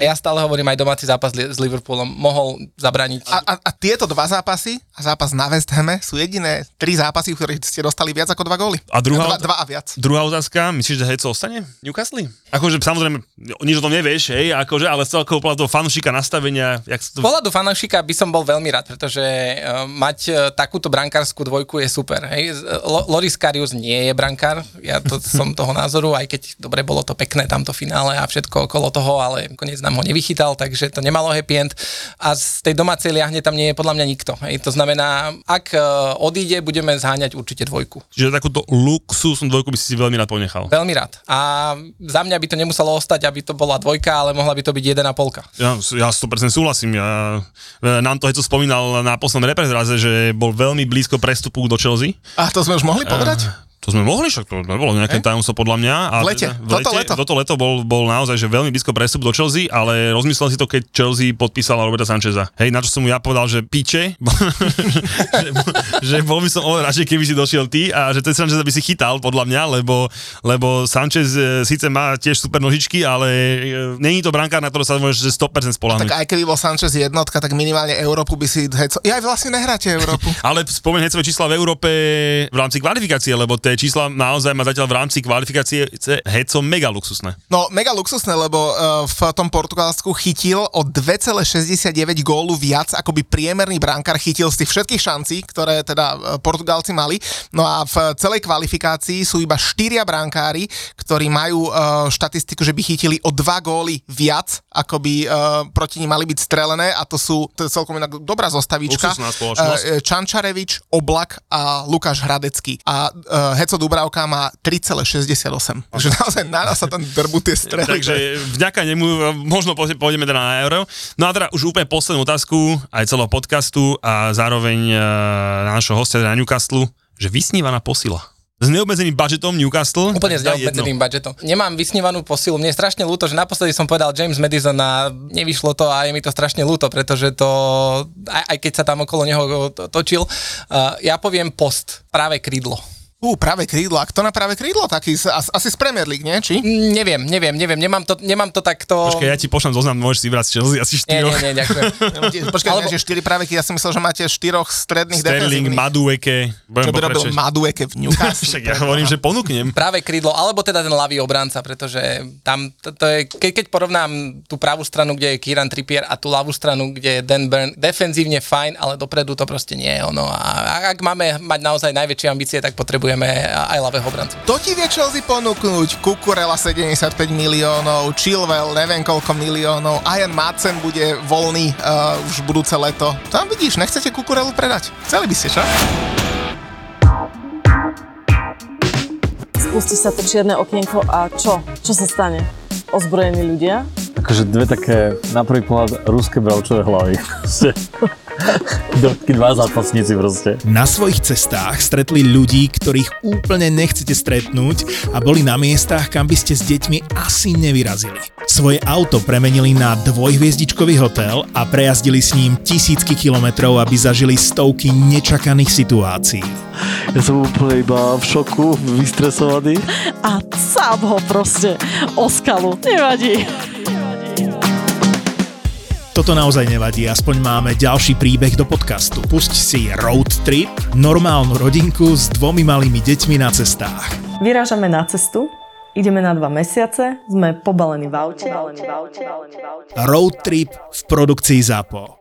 A ja stále hovorím, aj domáci zápas s Liverpoolom mohol zabrániť. A tieto dva zápasy a zápas na West Hame sú jediné 3 zápasy, v ktorých ste dostali viac ako 2 góly. A dva a viac. Druhá otázka, myslíš, že Heco ostane Newcastle? Akože samozrejme nič o tom nevieš, hej, akože, ale celkovo pohľadu fanúšika nastavenia. Pohľadu fanúšika by som bol veľmi rád, pretože mať takúto brankárskú dvojku je super. Hej. Loris Karius nie je brankár, ja to som toho názoru, aj keď dobre bolo to pekné tamto finále a všetko okolo toho, ale koniec nám ho nevychytal, takže to nemalo happy end a z tej domácej liahne tam nie je podľa mňa nikto. Hej. To znamená, ak odíde, budeme zháňať určite dvojku. Čiže takúto luxusnú dvojku by si veľmi rád ponechal. Veľmi rád. A za mňa by to nemuselo ostať, aby to bola dvojka, ale mohla by to byť 1,5. Ja 100% súhlasím. Nám to Heco spomínal na poslednom reprezentáze, že bol veľmi blízko prestupu do Chelsea. A to sme už mohli povedať? To sme mohli, však to nebolo nejaké tajomstvo podľa mňa. A v lete, toto leto bol naozaj že veľmi blízko prestup do Chelsea, ale rozmyslel si to, keď Chelsea podpísala Roberta Sancheza. Hej, na čo som mu ja povedal, že píče, že bol by som oveľa radšej, keby si došiel ty a že ten Sanchez by si chytal podľa mňa, lebo Sanchez síce má tiež super nožičky, ale není to brankár, na ktorého sa môžeš 100% spoľahnúť. Tak aj keby bol Sanchez jednotka, tak minimálne Európu by si ja vlastne nehráte Európu. Ale spomeň svoje čísla v Európe v rámci kvalifikácie, lebo tie čísla naozaj má zatiaľ v rámci kvalifikácie Heco mega luxusné. No mega luxusné, lebo v tom Portugalsku chytil o 2,69 gólu viac, ako by priemerný brankár chytil z tých všetkých šancí, ktoré teda Portugálci mali. No a v celej kvalifikácii sú iba 4 brankári, ktorí majú štatistiku, že by chytili o 2 góly viac, ako by proti nim mali byť strelené, a to je celkom inak dobrá zostavička. Čančarevič, Oblak a Lukáš Hradecký. A Heco Dubravka má 3,68. Takže naozaj na nás sa tam drbú tie strely. Takže vďaka nemu možno pôjdeme teda na Euro. No a teda už úplne poslednú otázku aj celého podcastu a zároveň nášho hostia na Newcastle, že vysnívaná posila. S neobmedzeným budžetom Newcastle? Úplne s neobmedzeným budžetom. Nemám vysnívanú posilu. Mne je strašne ľúto, že naposledy som povedal James Madison a nevyšlo to a je mi to strašne ľúto, pretože to, aj keď sa tam okolo neho točil, ja poviem post, práve krídlo. Práve krídlo. A kto na práve krídlo? Taký asi z Premier League, nie? Či? Neviem. Nemám to takto. Počkaj, ja ti pošlem zoznam, môžeš si vybrať z Chelsea asi 4. Nie, ďakujem. Počkaj, alebo... že 4 práve krídla. Ja som myslel, že máte 4 stredných defenzívnych. Sterling, Madueke. Čo by robil Madueke v Newcastle? Však ja hovorím, že ponúknem. Práve krídlo, alebo teda ten ľavý obranca, pretože tam to je, keď porovnám tú pravú stranu, kde je Kieran Trippier, a tú ľavú stranu, kde je Dan Burn, defenzívne fajn, ale dopredu to proste nie je ono. A ak máme mať naozaj najväčšie ambície, tak aj ľavého obrancu. To ti vie Chelsea ponúknuť. Kukurela 75 miliónov, Chilwell neviem koľko miliónov, Ian Madsen bude voľný už budúce leto. Tam vidíš, nechcete Kukurelu predať. Chceli by ste, čo? Spustí sa to čierne okienko a čo? Čo sa stane? Ozbrojení ľudia? Akože dve také, na prvý pohľad, ruské bravčové hlavy. Dotký dva zápasníci proste. Na svojich cestách stretli ľudí, ktorých úplne nechcete stretnúť a boli na miestach, kam by ste s deťmi asi nevyrazili. Svoje auto premenili na dvojhviezdičkový hotel a prejazdili s ním tisícky kilometrov, aby zažili stovky nečakaných situácií. Ja som úplne iba v šoku, vystresovaný. A sám ho proste oskalu. Nevadí. Toto naozaj nevadí, aspoň máme ďalší príbeh do podcastu. Pusť si road trip, normálnu rodinku s 2 malými deťmi na cestách. Vyrážame na cestu, ideme na 2 mesiace, sme pobalení v aute. Road trip v produkcii ZAPO.